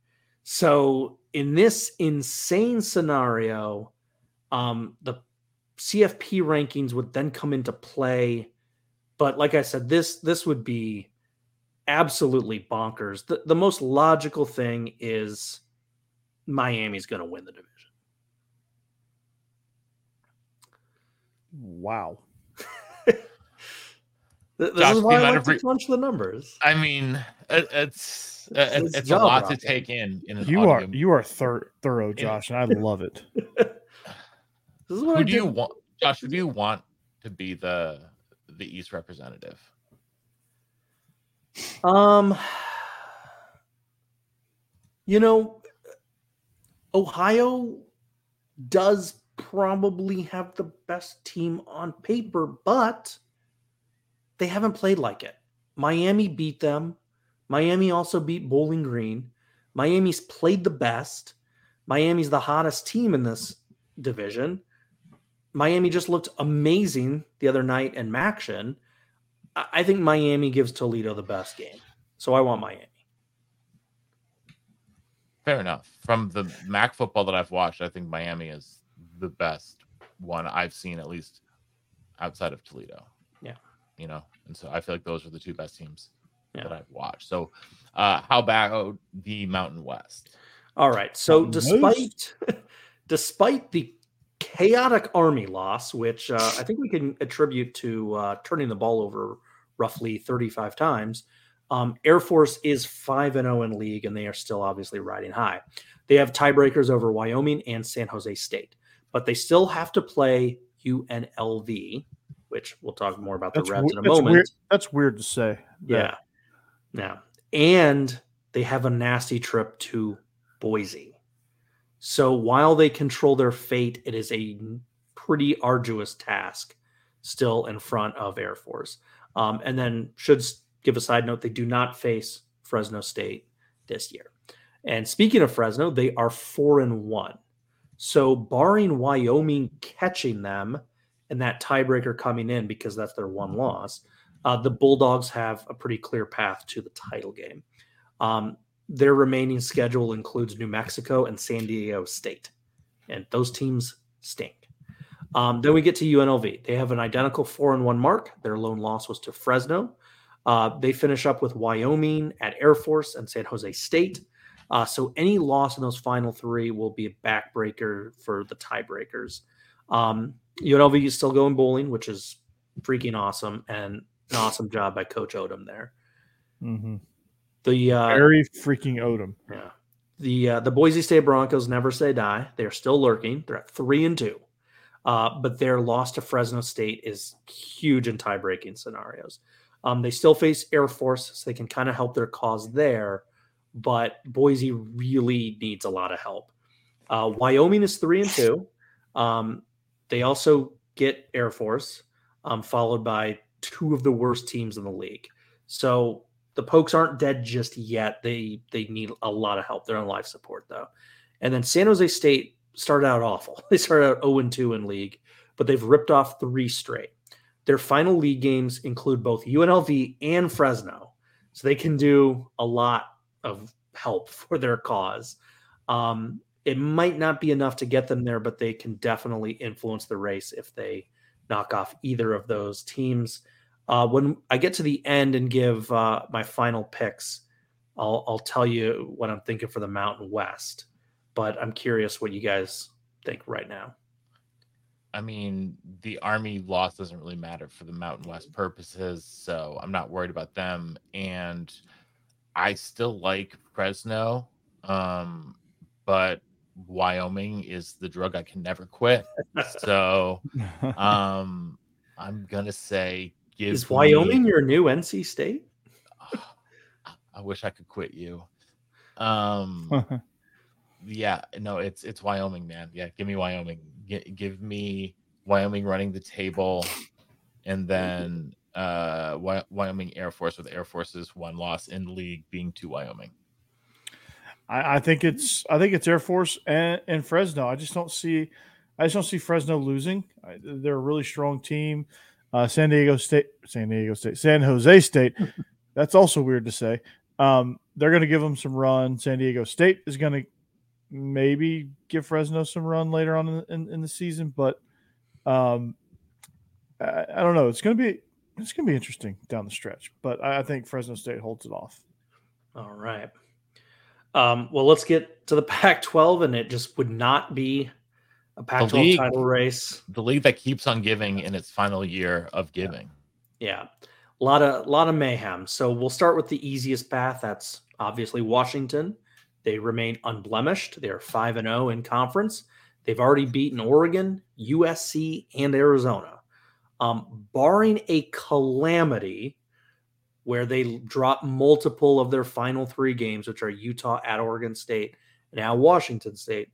So in this insane scenario, um, the C F P rankings would then come into play. But like I said, this this would be absolutely bonkers. The, the most logical thing is Miami's going to win the division. Wow. This Josh, is why I like re- to punch the numbers. I mean, it, it's uh, it's, it's a lot rocket. to take in. in an you are game. you are thir- thorough, Josh, and I love it. This is what who I do, do you want, Josh? Who do you want to be the the East representative? Um, you know, Ohio does probably have the best team on paper, but they haven't played like it. Miami beat them. Miami also beat Bowling Green. Miami's played the best. Miami's the hottest team in this division. Miami just looked amazing the other night in Maction. I think Miami gives Toledo the best game. So I want Miami. Fair enough. From the MAC football that I've watched, I think Miami is the best one I've seen, at least outside of Toledo. Yeah. You know, and so I feel like those are the two best teams yeah. that I've watched. So uh, how about the Mountain West? All right. So Mountain despite despite the chaotic Army loss, which uh, I think we can attribute to uh, turning the ball over roughly thirty-five times, um, Air Force is five and oh in league, and they are still obviously riding high. They have tiebreakers over Wyoming and San Jose State, but they still have to play U N L V, which we'll talk more about the that's Rebs we- in a that's moment. Weird. That's weird to say. Yeah. Yeah. And they have a nasty trip to Boise. So while they control their fate, it is a pretty arduous task still in front of Air Force. Um, and then should give a side note, they do not face Fresno State this year. And speaking of Fresno, they are four and one. So barring Wyoming catching them, and that tiebreaker coming in because that's their one loss, uh, the Bulldogs have a pretty clear path to the title game. Um, their remaining schedule includes New Mexico and San Diego State, and those teams stink. Um, then we get to U N L V. They have an identical four and one mark. Their lone loss was to Fresno. Uh, they finish up with Wyoming at Air Force and San Jose State. Uh, so any loss in those final three will be a backbreaker for the tiebreakers. Um, U N L V is still going bowling, which is freaking awesome, and an awesome job by Coach Odom there. Mm-hmm. The uh, very freaking Odom. Yeah. The uh, the Boise State Broncos never say die. They are still lurking. They're at three and two, uh, but their loss to Fresno State is huge in tie-breaking scenarios. Um, they still face Air Force, so they can kind of help their cause there. But Boise really needs a lot of help. Uh, Wyoming is three and two. Um, They also get Air Force, um, followed by two of the worst teams in the league. So the Pokes aren't dead just yet. They they need a lot of help. They're on life support, though. And then San Jose State started out awful. They started out oh and two in league, but they've ripped off three straight. Their final league games include both U N L V and Fresno, so they can do a lot of help for their cause. Um It might not be enough to get them there, but they can definitely influence the race if they knock off either of those teams. Uh, when I get to the end and give uh, my final picks, I'll, I'll tell you what I'm thinking for the Mountain West. But I'm curious what you guys think right now. I mean, the Army loss doesn't really matter for the Mountain West purposes, so I'm not worried about them. And I still like Fresno, um, but Wyoming is the drug I can never quit. So um, I'm going to say... give is Wyoming me... your new N C State? Oh, I wish I could quit you. Um, yeah, no, it's it's Wyoming, man. Yeah, give me Wyoming. G- give me Wyoming running the table, and then uh, Wy- Wyoming Air Force with Air Force's one loss in league being to Wyoming. I think it's I think it's Air Force and, and Fresno. I just don't see I just don't see Fresno losing. They're a really strong team. Uh, San Diego State, San Diego State, San Jose State. That's also weird to say. Um, they're going to give them some run. San Diego State is going to maybe give Fresno some run later on in, in, in the season, but Um, I, I don't know. It's going to be it's going to be interesting down the stretch, but I, I think Fresno State holds it off. All right. Um, well, let's get to the Pac twelve, and it just would not be a Pac twelve league, title race. The league that keeps on giving in its final year of giving. Yeah. yeah. A lot of, lot of mayhem. So we'll start with the easiest path. That's obviously Washington. They remain unblemished. They are five and oh in conference. They've already beaten Oregon, U S C, and Arizona. Um, barring a calamity where they drop multiple of their final three games, which are Utah, at Oregon State, and now Washington State,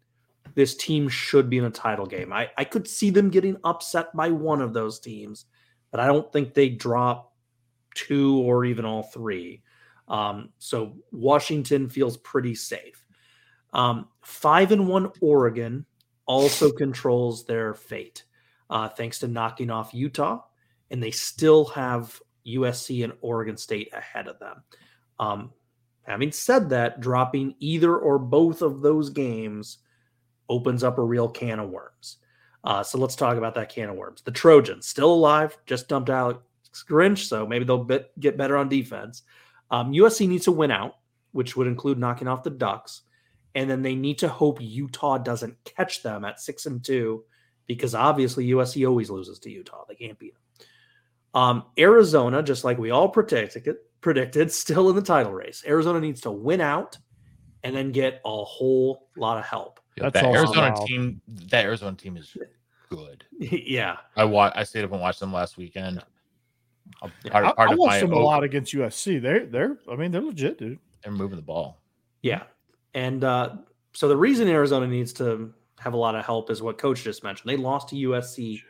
this team should be in a title game. I, I could see them getting upset by one of those teams, but I don't think they drop two or even all three. Um, so Washington feels pretty safe. Um, five and one Oregon also controls their fate, uh, thanks to knocking off Utah, and they still have U S C and Oregon State ahead of them. Um, having said that, dropping either or both of those games opens up a real can of worms. Uh, so let's talk about that can of worms. The Trojans still alive, just dumped Alex Grinch, so maybe they'll bit, get better on defense. Um, U S C needs to win out, which would include knocking off the Ducks. And then they need to hope Utah doesn't catch them at six and two, because obviously U S C always loses to Utah. They can't beat them. Um, Arizona, just like we all predicted, predicted, still in the title race. Arizona needs to win out and then get a whole lot of help. Yeah, that Arizona wow. team, that Arizona team is good. yeah, I wa- I stayed up and watched them last weekend. Part, yeah, part I, I watched them over. a lot against U S C. They're they're I mean they're legit, dude. They're moving the ball. Yeah, and uh, so the reason Arizona needs to have a lot of help is what Coach just mentioned. They lost to U S C,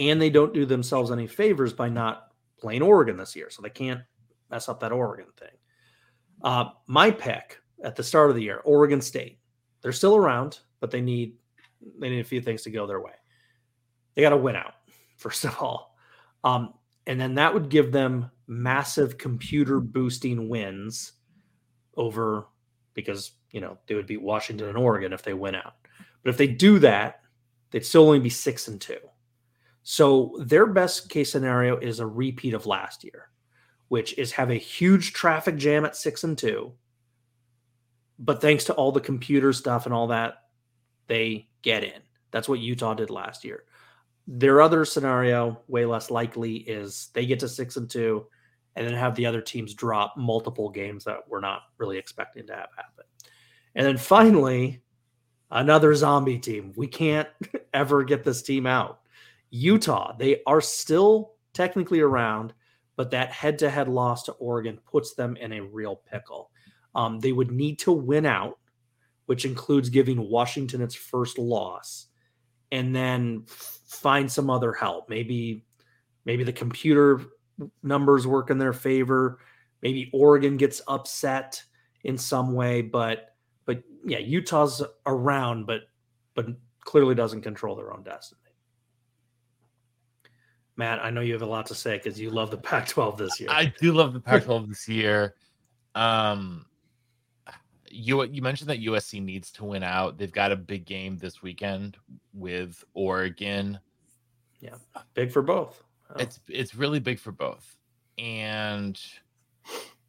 and they don't do themselves any favors by not playing Oregon this year, so they can't mess up that Oregon thing. Uh, my pick at the start of the year, Oregon State. They're still around, but they need they need a few things to go their way. They got to win out first of all. Um, And then that would give them massive computer boosting wins over, because, you know, they would beat Washington and Oregon if they win out. But if they do that, they'd still only be six and two. So their best case scenario is a repeat of last year, which is have a huge traffic jam at six and two. But thanks to all the computer stuff and all that, they get in. That's what Utah did last year. Their other scenario, way less likely, is they get to six and two and then have the other teams drop multiple games that we're not really expecting to have happen. And then finally, another zombie team. We can't ever get this team out. Utah, they are still technically around, but that head-to-head loss to Oregon puts them in a real pickle. Um, they would need to win out, which includes giving Washington its first loss, and then find some other help. Maybe maybe the computer numbers work in their favor. Maybe Oregon gets upset in some way. But but yeah, Utah's around, but but clearly doesn't control their own destiny. Matt, I know you have a lot to say because you love the Pac twelve this year. I do love the Pac twelve this year. Um, You you mentioned that U S C needs to win out. They've got a big game this weekend with Oregon. Yeah, big for both. Oh. It's it's really big for both. And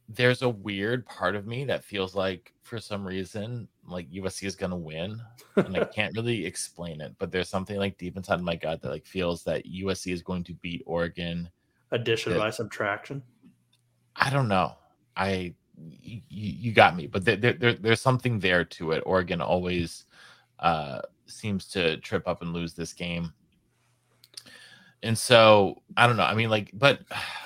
there's a weird part of me that feels like, for some reason, like U S C is going to win. And I can't really explain it, but there's something like deep inside my gut that like feels that U S C is going to beat Oregon. Addition that, by subtraction? I don't know. I... You, you got me, but there, there, there's something there to it. Oregon always uh, seems to trip up and lose this game. And so I don't know. I mean, like, but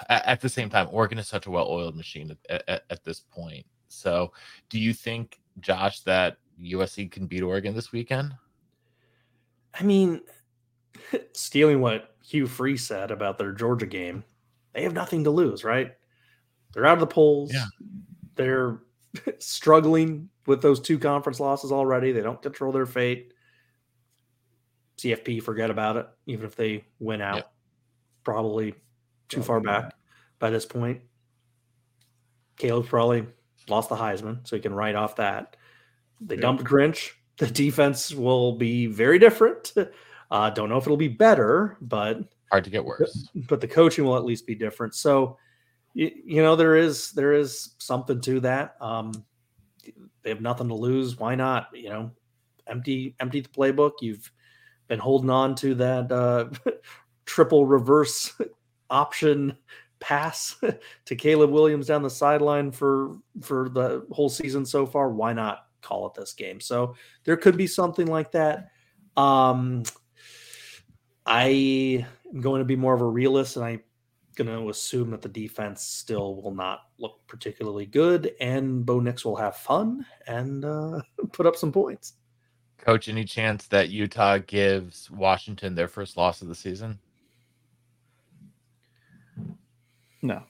at the same time, Oregon is such a well-oiled machine at, at, at this point. So do you think, Josh, that U S C can beat Oregon this weekend? I mean, stealing what Hugh Freeze said about their Georgia game, they have nothing to lose, right? They're out of the polls. Yeah. They're struggling with those two conference losses already. They don't control their fate. C F P, forget about it, even if they win out. Yep. Probably too far back by this point. Caleb probably lost the Heisman, so he can write off that. They yep. dumped Grinch. The defense will be very different. Uh, don't know if it'll be better, but hard to get worse. But the coaching will at least be different. So, you, you know, there is there is something to that. Um, they have nothing to lose. Why not? You know, empty empty the playbook. You've been holding on to that uh, triple reverse option pass to Caleb Williams down the sideline for for the whole season so far. Why not call it this game? So there could be something like that. Um, I am going to be more of a realist, and I'm going to assume that the defense still will not look particularly good, and Bo Nix will have fun and uh, put up some points. Coach, any chance that Utah gives Washington their first loss of the season? No.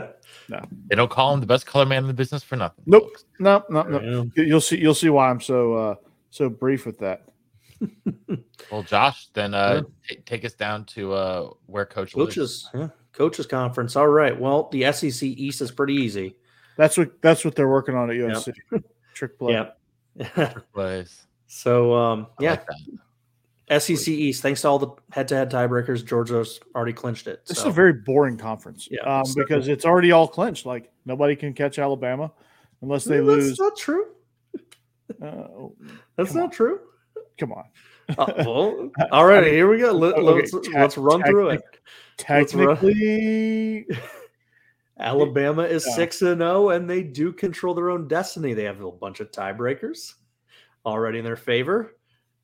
No. They don't call him the best color man in the business for nothing. Nope. Folks. Nope. Nope. Nope. You'll see you'll see why I'm so uh, so brief with that. Well, Josh, then uh, yeah. t- take us down to uh, where Coach Coaches, yeah. Coaches Conference. All right. Well, the S E C East is pretty easy. That's what that's what they're working on at U S C. Yep. Trick play. Yep. Trick plays. So um, yeah. Like that. S E C East, thanks to all the head-to-head tiebreakers, Georgia's already clinched it. This so. is a very boring conference, yeah, um, because it's already all clinched. Like, nobody can catch Alabama unless they no, that's lose. That's not true. Uh, that's not on. true. Come on. Uh, well, all right, I mean, here we go. Let, okay, let's, te- let's run te- through te- it. Technically, Alabama is yeah. six and oh, and they do control their own destiny. They have a bunch of tiebreakers already in their favor.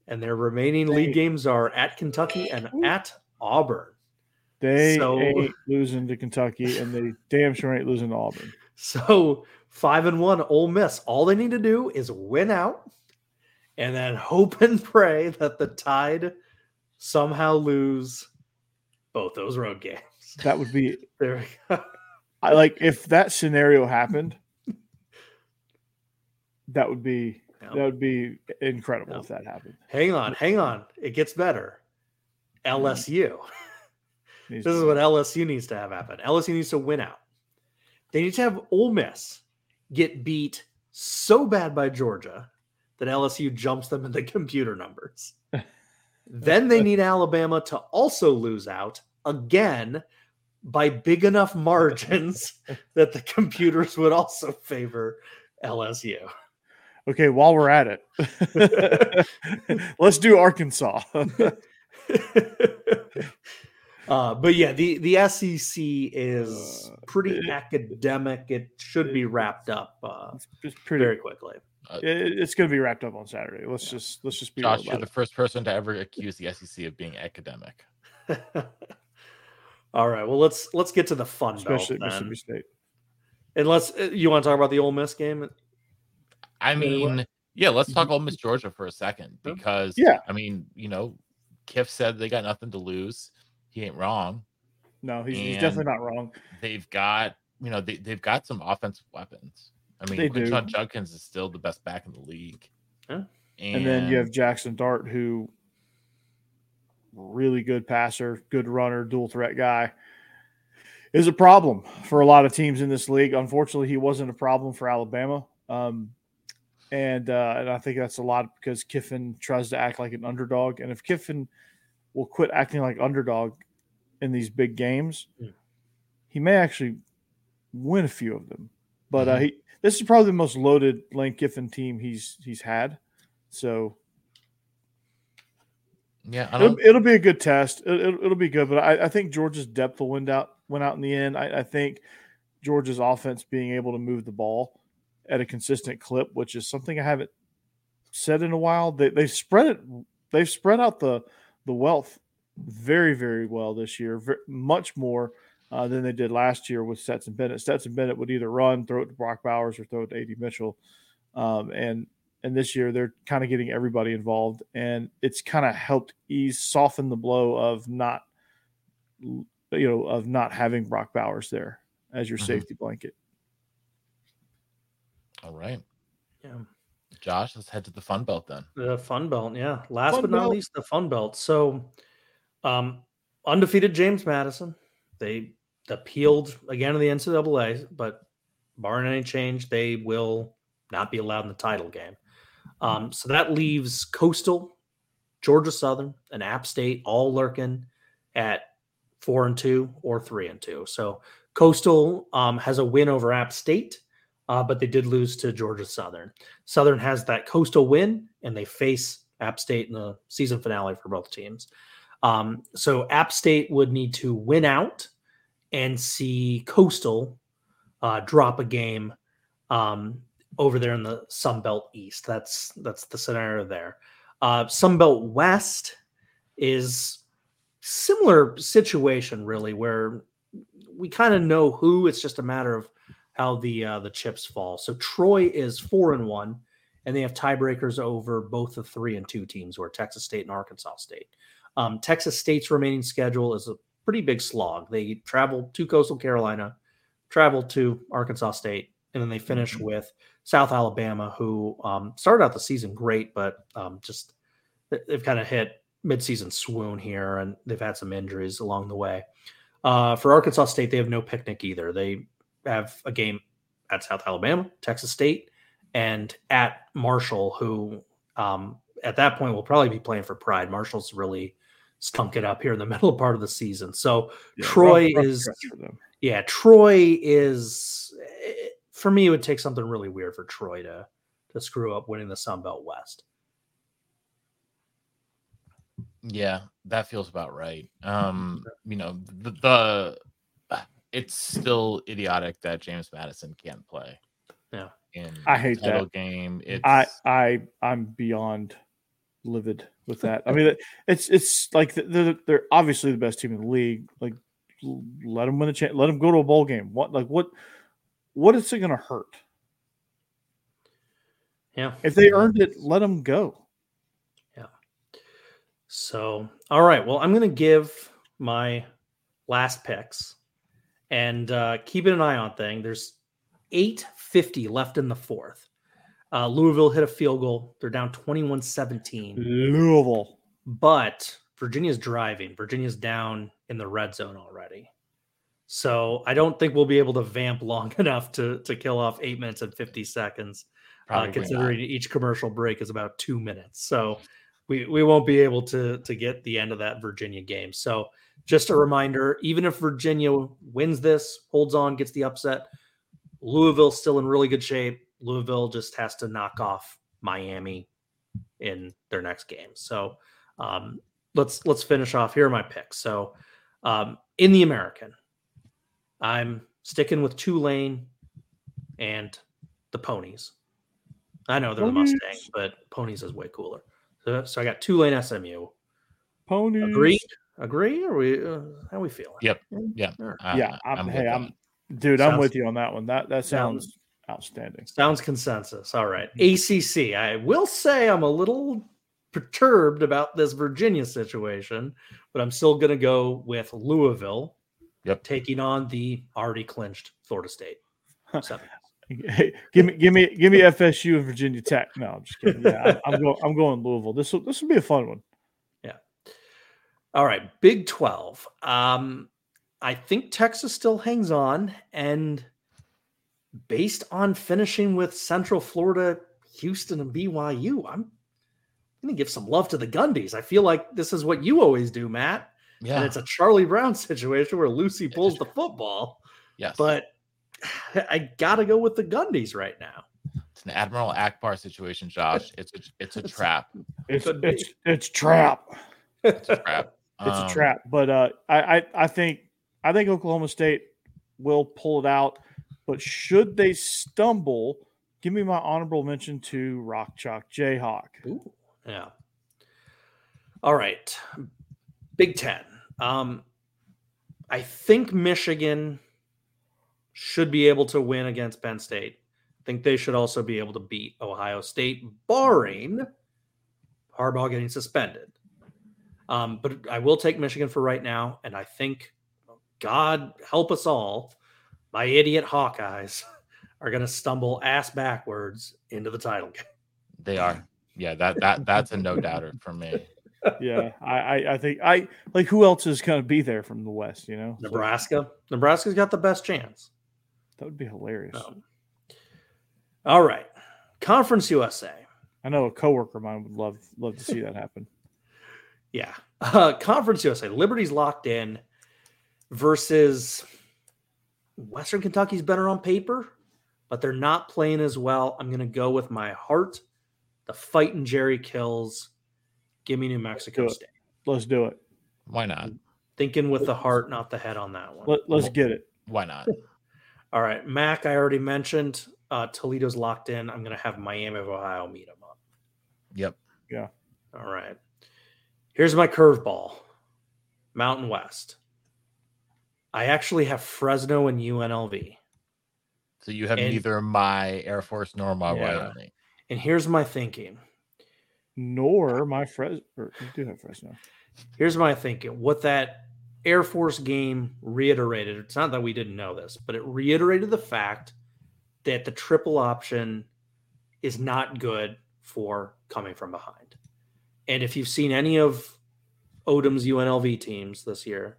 And their remaining they, league games are at Kentucky and at Auburn. They so, ain't losing to Kentucky, and they damn sure ain't losing to Auburn. So five and one, Ole Miss. All they need to do is win out, and then hope and pray that the Tide somehow lose both those road games. That would be there. We go. I like if that scenario happened. That would be. No. That would be incredible no. if that happened. Hang on, hang on. It gets better. L S U. This is what L S U needs to have happen. L S U needs to win out. They need to have Ole Miss get beat so bad by Georgia that L S U jumps them in the computer numbers. Then they need Alabama to also lose out again by big enough margins that the computers would also favor L S U. Okay, while we're at it, let's do Arkansas. uh, but yeah, the, the S E C is pretty uh, it, academic. It should it, be wrapped up uh, it's pretty, very quickly. Uh, it, it's going to be wrapped up on Saturday. Let's yeah. just let's just be. Josh, you're it. the first person to ever accuse the S E C of being academic. All right. Well, let's let's get to the fun, especially belt, Mississippi State. Unless you want to talk about the Ole Miss game. I mean, yeah, let's talk Ole Miss Georgia for a second because, yeah. I mean, you know, Kiff said they got nothing to lose. He ain't wrong. No, he's, he's definitely not wrong. They've got, you know, they, they've got some offensive weapons. I mean, Quinshon Judkins is still the best back in the league. Huh? And, and then you have Jackson Dart, who really good passer, good runner, dual threat guy. Is a problem for a lot of teams in this league. Unfortunately, he wasn't a problem for Alabama. Um And uh, and I think that's a lot because Kiffin tries to act like an underdog. And if Kiffin will quit acting like underdog in these big games, yeah. he may actually win a few of them. But mm-hmm. uh, he this is probably the most loaded Lane Kiffin team he's he's had. So yeah, I don't... It'll, it'll be a good test. It, it'll, it'll be good. But I, I think Georgia's depth will win out win out in the end. I, I think Georgia's offense being able to move the ball at a consistent clip, which is something I haven't said in a while. They they've spread it. They've spread out the the wealth very, very well this year, very, much more uh, than they did last year with Stetson Bennett. Stetson Bennett would either run, throw it to Brock Bowers, or throw it to A D Mitchell. Um, and and this year they're kind of getting everybody involved, and it's kind of helped ease, soften the blow of not, you know, of not having Brock Bowers there as your mm-hmm. safety blanket. All right. Yeah. Josh, let's head to the Fun Belt then. The Fun Belt, yeah. Last fun but not belt. least, the Fun Belt. So, um, undefeated James Madison. They appealed again to the N C double A, but barring any change, they will not be allowed in the title game. Um, so that leaves Coastal Georgia Southern and App State all lurking at four and two or three and two. So Coastal um, has a win over App State, uh, but they did lose to Georgia Southern. Southern has that Coastal win, and they face App State in the season finale for both teams. Um, so App State would need to win out and see Coastal uh, drop a game um, over there in the Sun Belt East. That's that's the scenario there. Uh, Sun Belt West is similar situation, really, where we kind of know who. It's just a matter of how the uh, the chips fall. So Troy is four and one, and they have tiebreakers over both the three and two teams, who are Texas State and Arkansas State. Um, Texas State's remaining schedule is a pretty big slog. They travel to Coastal Carolina, travel to Arkansas State, and then they finish with South Alabama, who um, started out the season great, but um, just they've kind of hit midseason swoon here, and they've had some injuries along the way. Uh, for Arkansas State, they have no picnic either. They have a game at South Alabama, Texas State, and at Marshall, who um, at that point will probably be playing for pride. Marshall's really stunk it up here in the middle part of the season. So yeah, Troy rough, is, rough yeah, Troy is, for me, it would take something really weird for Troy to, to screw up winning the Sun Belt West. Yeah, that feels about right. Um, you know, the, the it's still idiotic that James Madison can't play. Yeah, in I hate that game. It's... I I I'm beyond livid with that. I mean, it's it's like they're they're obviously the best team in the league. Like, let them win a chance. Let them go to a bowl game. What like what what is it going to hurt? Yeah, if they earned it, let them go. So, all right. Well, I'm going to give my last picks and uh, keeping an eye on thing. There's eight fifty left in the fourth. Uh, Louisville hit a field goal. They're down twenty-one seventeen. Louisville. But Virginia's driving. Virginia's down in the red zone already. So I don't think we'll be able to vamp long enough to, to kill off eight minutes and fifty seconds, uh, considering not. Each commercial break is about two minutes. So We we won't be able to, to get the end of that Virginia game. So just a reminder, even if Virginia wins this, holds on, gets the upset, Louisville's still in really good shape. Louisville just has to knock off Miami in their next game. So um, let's let's finish off. Here are my picks. So um, in the American, I'm sticking with Tulane and the Ponies. I know they're Ponies. The Mustangs, but Ponies is way cooler. So, so I got Tulane, S M U. Ponies. Agree? Agree? Are we? Uh, how are we feeling? Yep. Yeah. Uh, yeah. I'm, I'm hey, I'm, dude. Sounds, I'm with you on that one. That that sounds, sounds outstanding. Sounds consensus. All right. A C C. I will say I'm a little perturbed about this Virginia situation, but I'm still going to go with Louisville. Yep. Taking on the already clinched Florida State. Seven. Hey, give me, give me, give me F S U and Virginia Tech. No, I'm just kidding. Yeah, I, I'm going. I'm going Louisville. This will, this will be a fun one. Yeah. All right, Big twelve. Um, I think Texas still hangs on, and based on finishing with Central Florida, Houston, and B Y U, I'm going to give some love to the Gundies. I feel like this is what you always do, Matt. Yeah. And it's a Charlie Brown situation where Lucy pulls the football. Yes, but I gotta go with the Gundies right now. It's an Admiral Akbar situation, Josh. It's a, it's a trap. It's it's it's, it's trap. It's a trap. It's um, a trap. But uh, I, I I think I think Oklahoma State will pull it out. But should they stumble, give me my honorable mention to Rock Chalk Jayhawk. Ooh, yeah. All right, Big Ten. Um, I think Michigan should be able to win against Penn State. I think they should also be able to beat Ohio State, barring Harbaugh getting suspended. Um, but I will take Michigan for right now, and I think, God help us all, my idiot Hawkeyes are going to stumble ass backwards into the title game. They are. Yeah, that that that's a no-doubter for me. Yeah, I, I, I think I like who else is going to be there from the West, you know? Nebraska. Nebraska's got the best chance. That would be hilarious. Oh. All right. Conference U S A. I know a coworker of mine would love love to see that happen. Yeah. Uh, Conference U S A. Liberty's locked in versus Western Kentucky's better on paper, but they're not playing as well. I'm going to go with my heart. The fighting Jerry kills. Give me New Mexico State. Let's do it. Why not? Thinking with the heart, not the head on that one. Let, let's get it. Why not? All right. Mac, I already mentioned uh, Toledo's locked in. I'm going to have Miami of Ohio meet them up. Yep. Yeah. All right. Here's my curveball. Mountain West. I actually have Fresno and U N L V. So you have and, neither my Air Force nor my yeah. Wyoming. And here's my thinking. Nor my Fresno. You do have Fresno. Here's my thinking. What that Air Force game reiterated, it's not that we didn't know this, but it reiterated the fact that the triple option is not good for coming from behind. And if you've seen any of Odom's U N L V teams this year,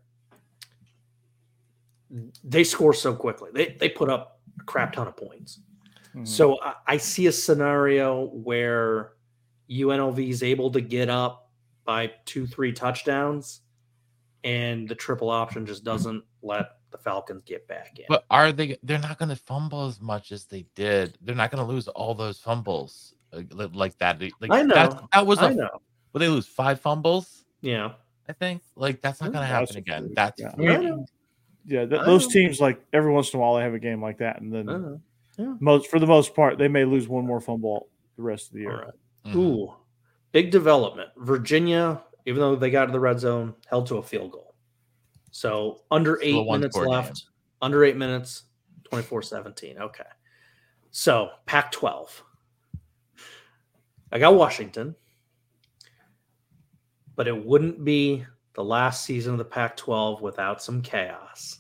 they score so quickly. They they put up a crap ton of points. Mm-hmm. So I, I see a scenario where U N L V is able to get up by two, three touchdowns, and the triple option just doesn't let the Falcons get back in. But are they? They're not going to fumble as much as they did. They're not going to lose all those fumbles like that. Like, I know that, that was. A, I know. Will they lose five fumbles? Yeah, I think like that's not going to happen again. That's yeah. yeah. yeah th- those teams like every once in a while they have a game like that, and then yeah. most for the most part they may lose one more fumble the rest of the year. All right. Mm-hmm. Ooh. Big development. Virginia, even though they got to the red zone, held to a field goal. So under eight well, minutes left. Game. Under eight minutes, twenty-four seventeen. Okay. So Pac twelve. I got Washington. But it wouldn't be the last season of the Pac twelve without some chaos.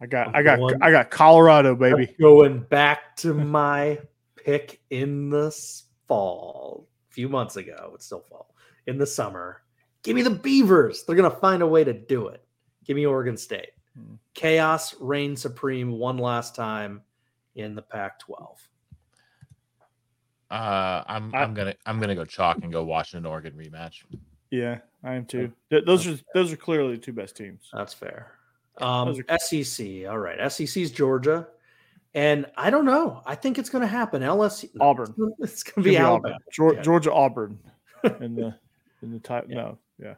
I got I'm I got going, I got Colorado, baby. I'm going back to my pick in the fall. Few months ago, it's still fall. In the summer, give me the Beavers. They're going to find a way to do it. Give me Oregon State. Mm-hmm. Chaos reign supreme one last time in the Pac twelve. Uh, I'm I, I'm gonna I'm gonna go chalk and go Washington Oregon rematch. Yeah, I am too. Th- those that's are fair. Those are clearly the two best teams. That's fair. Um, S E C. All right, S E C's Georgia. And I don't know. I think it's going to happen. L S U, Auburn. It's going to be, be Alabama, Auburn. Yeah. Georgia, Auburn, in the in the type. Yeah. No, yeah,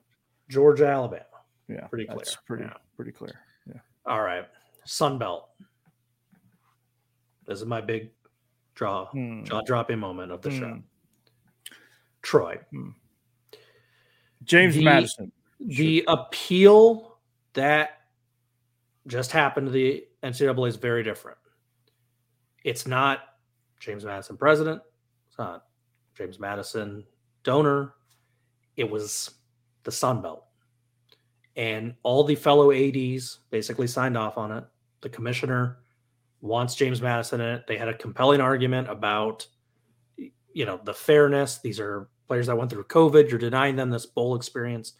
Georgia, Alabama. Yeah, pretty clear. That's pretty, yeah. pretty clear. Yeah. All right, Sun Belt. This is my big draw mm. jaw dropping moment of the mm. show. Troy, mm. James the, Madison. The sure. appeal that just happened to the N C double A is very different. It's not James Madison president. It's not James Madison donor. It was the Sun Belt. And all the fellow A Ds basically signed off on it. The commissioner wants James Madison in it. They had a compelling argument about, you know, the fairness. These are players that went through COVID. You're denying them this bowl experience.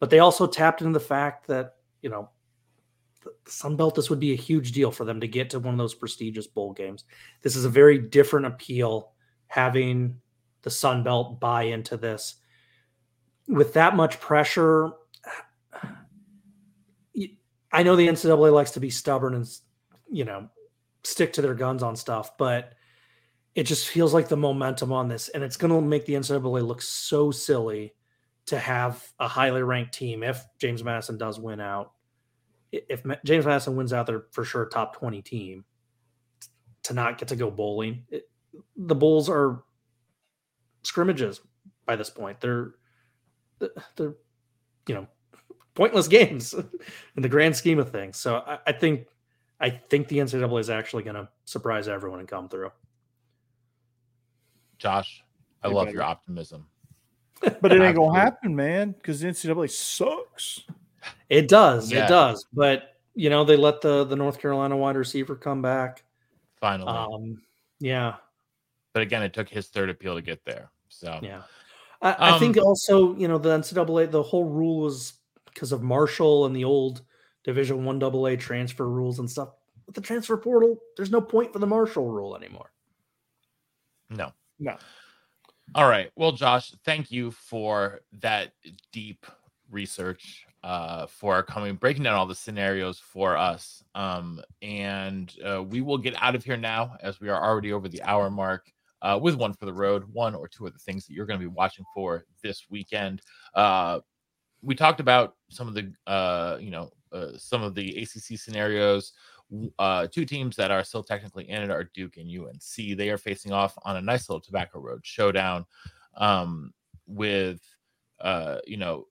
But they also tapped into the fact that, you know, the Sun Belt, this would be a huge deal for them to get to one of those prestigious bowl games. This is a very different appeal, having the Sun Belt buy into this. With that much pressure, I know the N C double A likes to be stubborn and, you know, stick to their guns on stuff, but it just feels like the momentum on this, and it's going to make the N C double A look so silly to have a highly ranked team if James Madison does win out. If James Madison wins out, they're for sure top twenty team to not get to go bowling. It, the bowls are scrimmages by this point. They're, they're, you know, pointless games in the grand scheme of things. So I, I think, I think the N C double A is actually going to surprise everyone and come through. Josh, I hey, love buddy. your optimism, but it ain't gonna happen, man. Because the N C double A sucks. It does. Yeah. It does. But, you know, they let the, the North Carolina wide receiver come back. Finally. Um, yeah. But, again, it took his third appeal to get there. So, yeah. I, um, I think also, you know, the N C double A, the whole rule was because of Marshall and the old Division I double A transfer rules and stuff. With the transfer portal, there's no point for the Marshall rule anymore. No. No. All right. Well, Josh, thank you for that deep research uh, for our coming, breaking down all the scenarios for us. Um, and uh, we will get out of here now, as we are already over the hour mark, uh, with one for the road, one or two of the things that you're going to be watching for this weekend. Uh, we talked about some of the, uh, you know, uh, some of the A C C scenarios. Uh, two teams that are still technically in it are Duke and U N C. They are facing off on a nice little Tobacco Road showdown, um, with, uh, you know,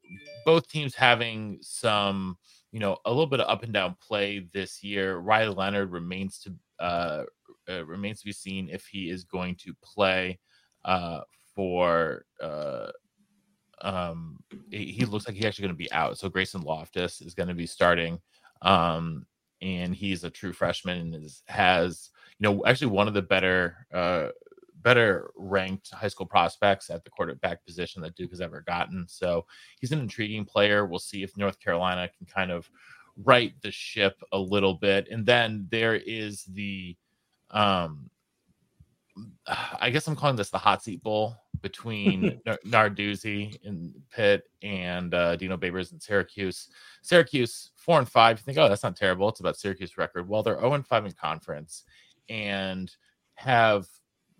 both teams having some, you know, a little bit of up and down play this year. Riley Leonard remains to uh, uh, remains to be seen if he is going to play uh, for. Uh, um, he looks like he's actually going to be out. So Grayson Loftus is going to be starting. Um, And he's a true freshman and is, has, you know, actually one of the better, uh, better ranked high school prospects at the quarterback position that Duke has ever gotten. So he's an intriguing player. We'll see if North Carolina can kind of right the ship a little bit. And then there is the, um, I guess I'm calling this the hot seat bowl between Narduzzi and Pitt and uh, Dino Babers and Syracuse. Syracuse, four and five. You think, oh, that's not terrible. It's about Syracuse record. Well, they're zero and five in conference and have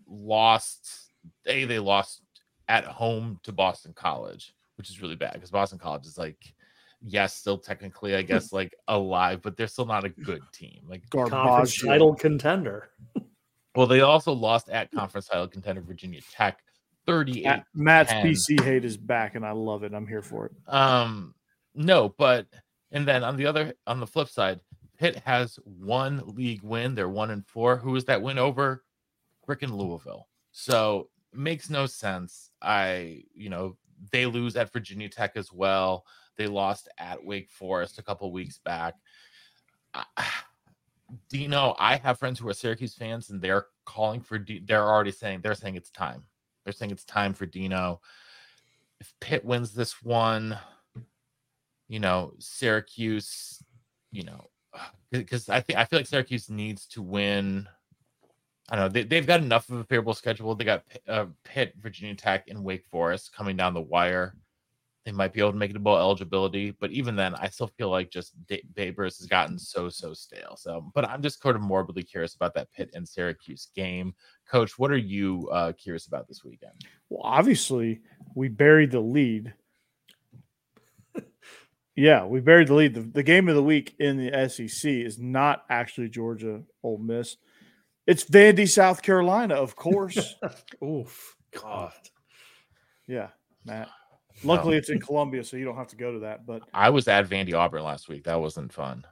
lost. A, they lost at home to Boston College, which is really bad because Boston College is like, yes, still technically, I guess, like alive, but they're still not a good team. Like conference title contender. Well, they also lost at conference title contender Virginia Tech, thirty-eight. Matt's P C hate is back, and I love it. I'm here for it. Um, no, but and then on the other on the flip side, Pitt has one league win. They're one and four. Who is that win over? Frickin' Louisville. So makes no sense. I you know they lose at Virginia Tech as well. They lost at Wake Forest a couple weeks back. I, Dino, I have friends who are Syracuse fans, and they're calling for. D- they're already saying they're saying it's time. They're saying it's time for Dino. If Pitt wins this one, you know Syracuse, you know, because I think I feel like Syracuse needs to win. I don't know. They, they've got enough of a favorable schedule. They got uh, Pitt, Virginia Tech, and Wake Forest coming down the wire. They might be able to make it a bowl eligibility, but even then, I still feel like just D- Babers has gotten so, so stale. So, but I'm just sort of morbidly curious about that Pitt and Syracuse game. Coach, what are you uh, curious about this weekend? Well, obviously, we buried the lead. yeah, we buried the lead. The, the game of the week in the S E C is not actually Georgia Ole Miss. It's Vandy, South Carolina, of course. Oof, God. Yeah, Matt. Luckily, it's in Columbia, so you don't have to go to that. But I was at Vandy Auburn last week. That wasn't fun.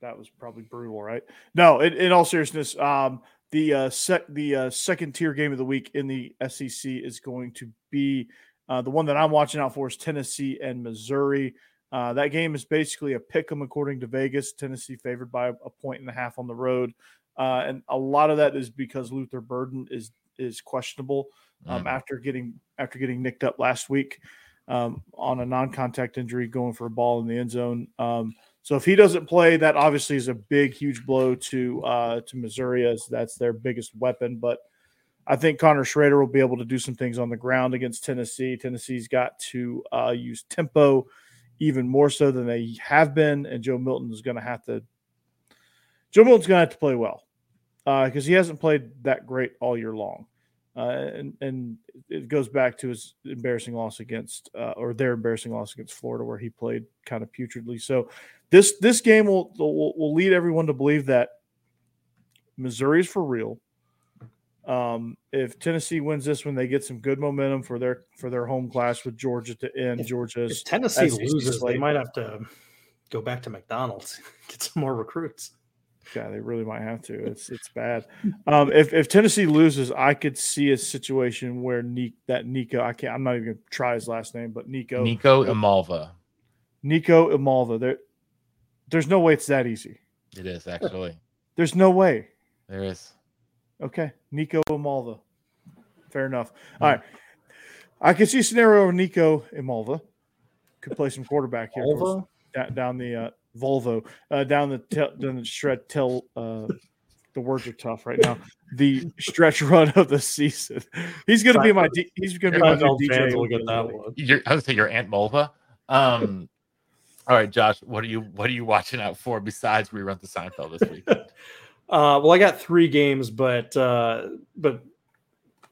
That was probably brutal, right? No, in, in all seriousness, um, the uh, sec, the uh, second tier game of the week in the S E C is going to be uh, the one that I'm watching out for is Tennessee and Missouri. Uh, that game is basically a pick 'em according to Vegas. Tennessee favored by a point and a half on the road, uh, and a lot of that is because Luther Burden is is questionable um, mm. after getting after getting nicked up last week. Um, on a non-contact injury going for a ball in the end zone. Um, so if he doesn't play, that obviously is a big, huge blow to uh, to Missouri as that's their biggest weapon. But I think Connor Schrader will be able to do some things on the ground against Tennessee. Tennessee's got to uh, use tempo even more so than they have been, and Joe Milton is going to have to – Joe Milton's going to have to play well because uh, he hasn't played that great all year long. Uh, and, and it goes back to his embarrassing loss against uh, or their embarrassing loss against Florida where he played kind of putridly. So this this game will, will, will lead everyone to believe that Missouri's for real. Um, if Tennessee wins this one, they get some good momentum for their for their home class with Georgia to end. If, Georgia's if Tennessee loses, they might have to go back to McDonald's, get some more recruits. Yeah, they really might have to. It's it's bad. Um, if if Tennessee loses, I could see a situation where Nick that Nico. I can't. I'm not even gonna try his last name, but Nico. Nico uh, Imalva. Nico Imalva. There, there's no way it's that easy. It is actually. There's no way. There is. Okay, Nico Imalva. Fair enough. All right, I could see a scenario where Nico Imalva could play some quarterback here course, down, down the. Uh, Volvo uh, down the te- down the shred till uh, the words are tough right now. The stretch run of the season. He's gonna be my. D- he's gonna be my D J. Will get that one. Your, I would say your Aunt Mulva. Um, All right, Josh, what are you what are you watching out for besides Rerun the Seinfeld this week? uh, well, I got three games, but uh, but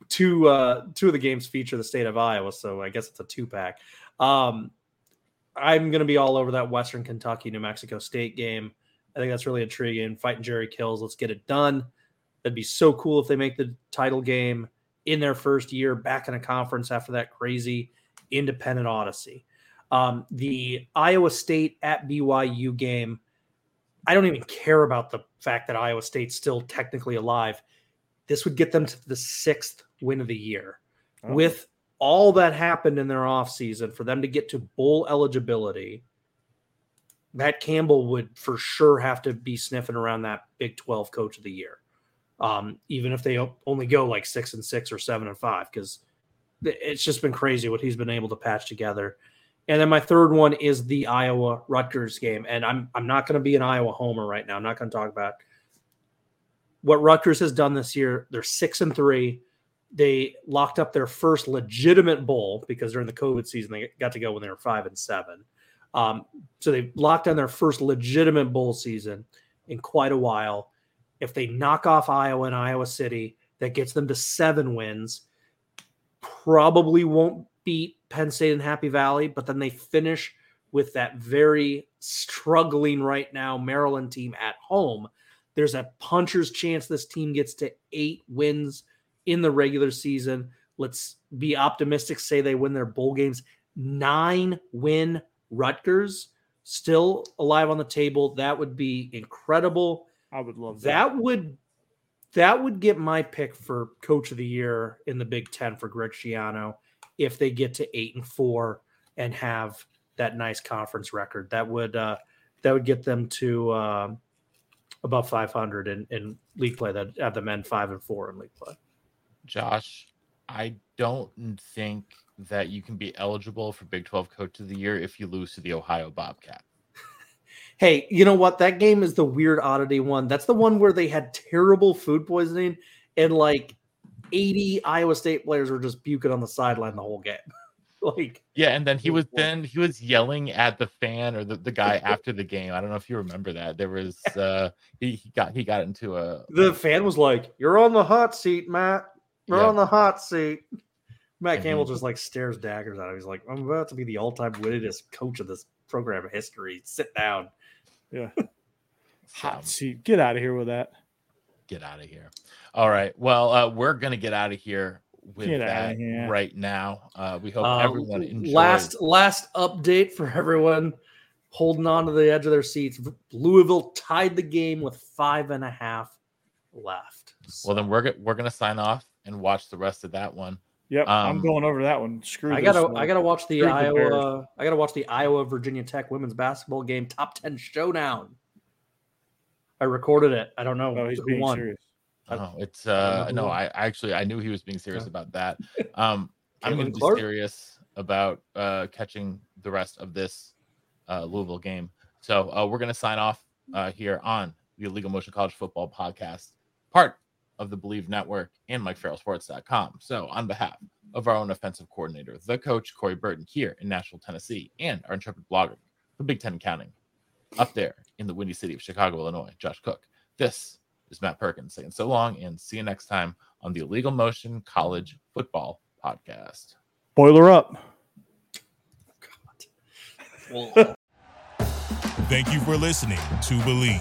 two uh, two of the games feature the state of Iowa, so I guess it's a two pack. Um, I'm going to be all over that Western Kentucky New Mexico State game. I think that's really intriguing. Fighting Jerry Kills, let's get it done. That'd be so cool if they make the title game in their first year back in a conference after that crazy independent odyssey. Um, the Iowa State at B Y U game, I don't even care about the fact that Iowa State's still technically alive. This would get them to the sixth win of the year. Oh. With all that happened in their offseason, for them to get to bowl eligibility, Matt Campbell would for sure have to be sniffing around that Big twelve Coach of the Year, um, even if they only go like six and six or seven and five, because it's just been crazy what he's been able to patch together. And then my third one is the Iowa Rutgers game. And I'm I'm not going to be an Iowa homer right now. I'm not going to talk about what Rutgers has done this year. They're six and three. They locked up their first legitimate bowl because during the COVID season, they got to go when they were five and seven. Um, so they locked down their first legitimate bowl season in quite a while. If they knock off Iowa and Iowa City, that gets them to seven wins. Probably won't beat Penn State and Happy Valley, but then they finish with that very struggling right now Maryland team at home. There's a puncher's chance this team gets to eight wins in the regular season. Let's be optimistic, say they win their bowl games. Nine-win Rutgers still alive on the table. That would be incredible. I would love that. That would that would get my pick for Coach of the Year in the Big Ten for Greg Schiano. If they get to eight and four and have that nice conference record, that would uh, that would get them to uh, above five hundred in, in league play. That have them end five and four in league play. Josh, I don't think that you can be eligible for Big twelve Coach of the Year if you lose to the Ohio Bobcat. Hey, you know what? That game is the weird oddity one. That's the one where they had terrible food poisoning and like eighty Iowa State players were just puking on the sideline the whole game. Like, yeah, and then he was then he was yelling at the fan or the, the guy after the game. I don't know if you remember that. There was uh, he, he got he got into a the a, fan was like, "You're on the hot seat, Matt. You're yeah. on the hot seat." Matt and Campbell he, just like stares daggers at him. He's like, "I'm about to be the all-time wittedest coach of this program of history. Sit down." Yeah, hot seat. Get out of here with that. Get out of here. All right. Well, uh, we're going to get out of here with get that here. right now. Uh, we hope uh, everyone enjoys. Last, last update for everyone holding on to the edge of their seats. Louisville tied the game with five and a half left. So. Well, then we're, g- we're going to sign off and watch the rest of that one. Yep. Um, I'm going over that one. Screw I gotta, this one. I got to watch the Screw Iowa. The I got to watch the Iowa Virginia Tech women's basketball game. Top ten showdown. I recorded it. I don't know. Oh, he's being won. serious. Oh, it's uh, I no, I, I actually I knew he was being serious about that. Um, I'm going to be serious about uh, catching the rest of this uh, Louisville game. So uh, we're going to sign off uh, here on the Illegal Motion College Football Podcast, part of the Believe Network and Mike Farrell Sports dot com. So on behalf of our own offensive coordinator, the coach Corey Burton here in Nashville, Tennessee, and our intrepid blogger, the Big Ten Accounting, up there in the windy city of Chicago, Illinois, Josh Cook. This is Matt Perkins saying so long and see you next time on the Illegal Motion College Football Podcast. Boiler up. God. Thank you for listening to Believe.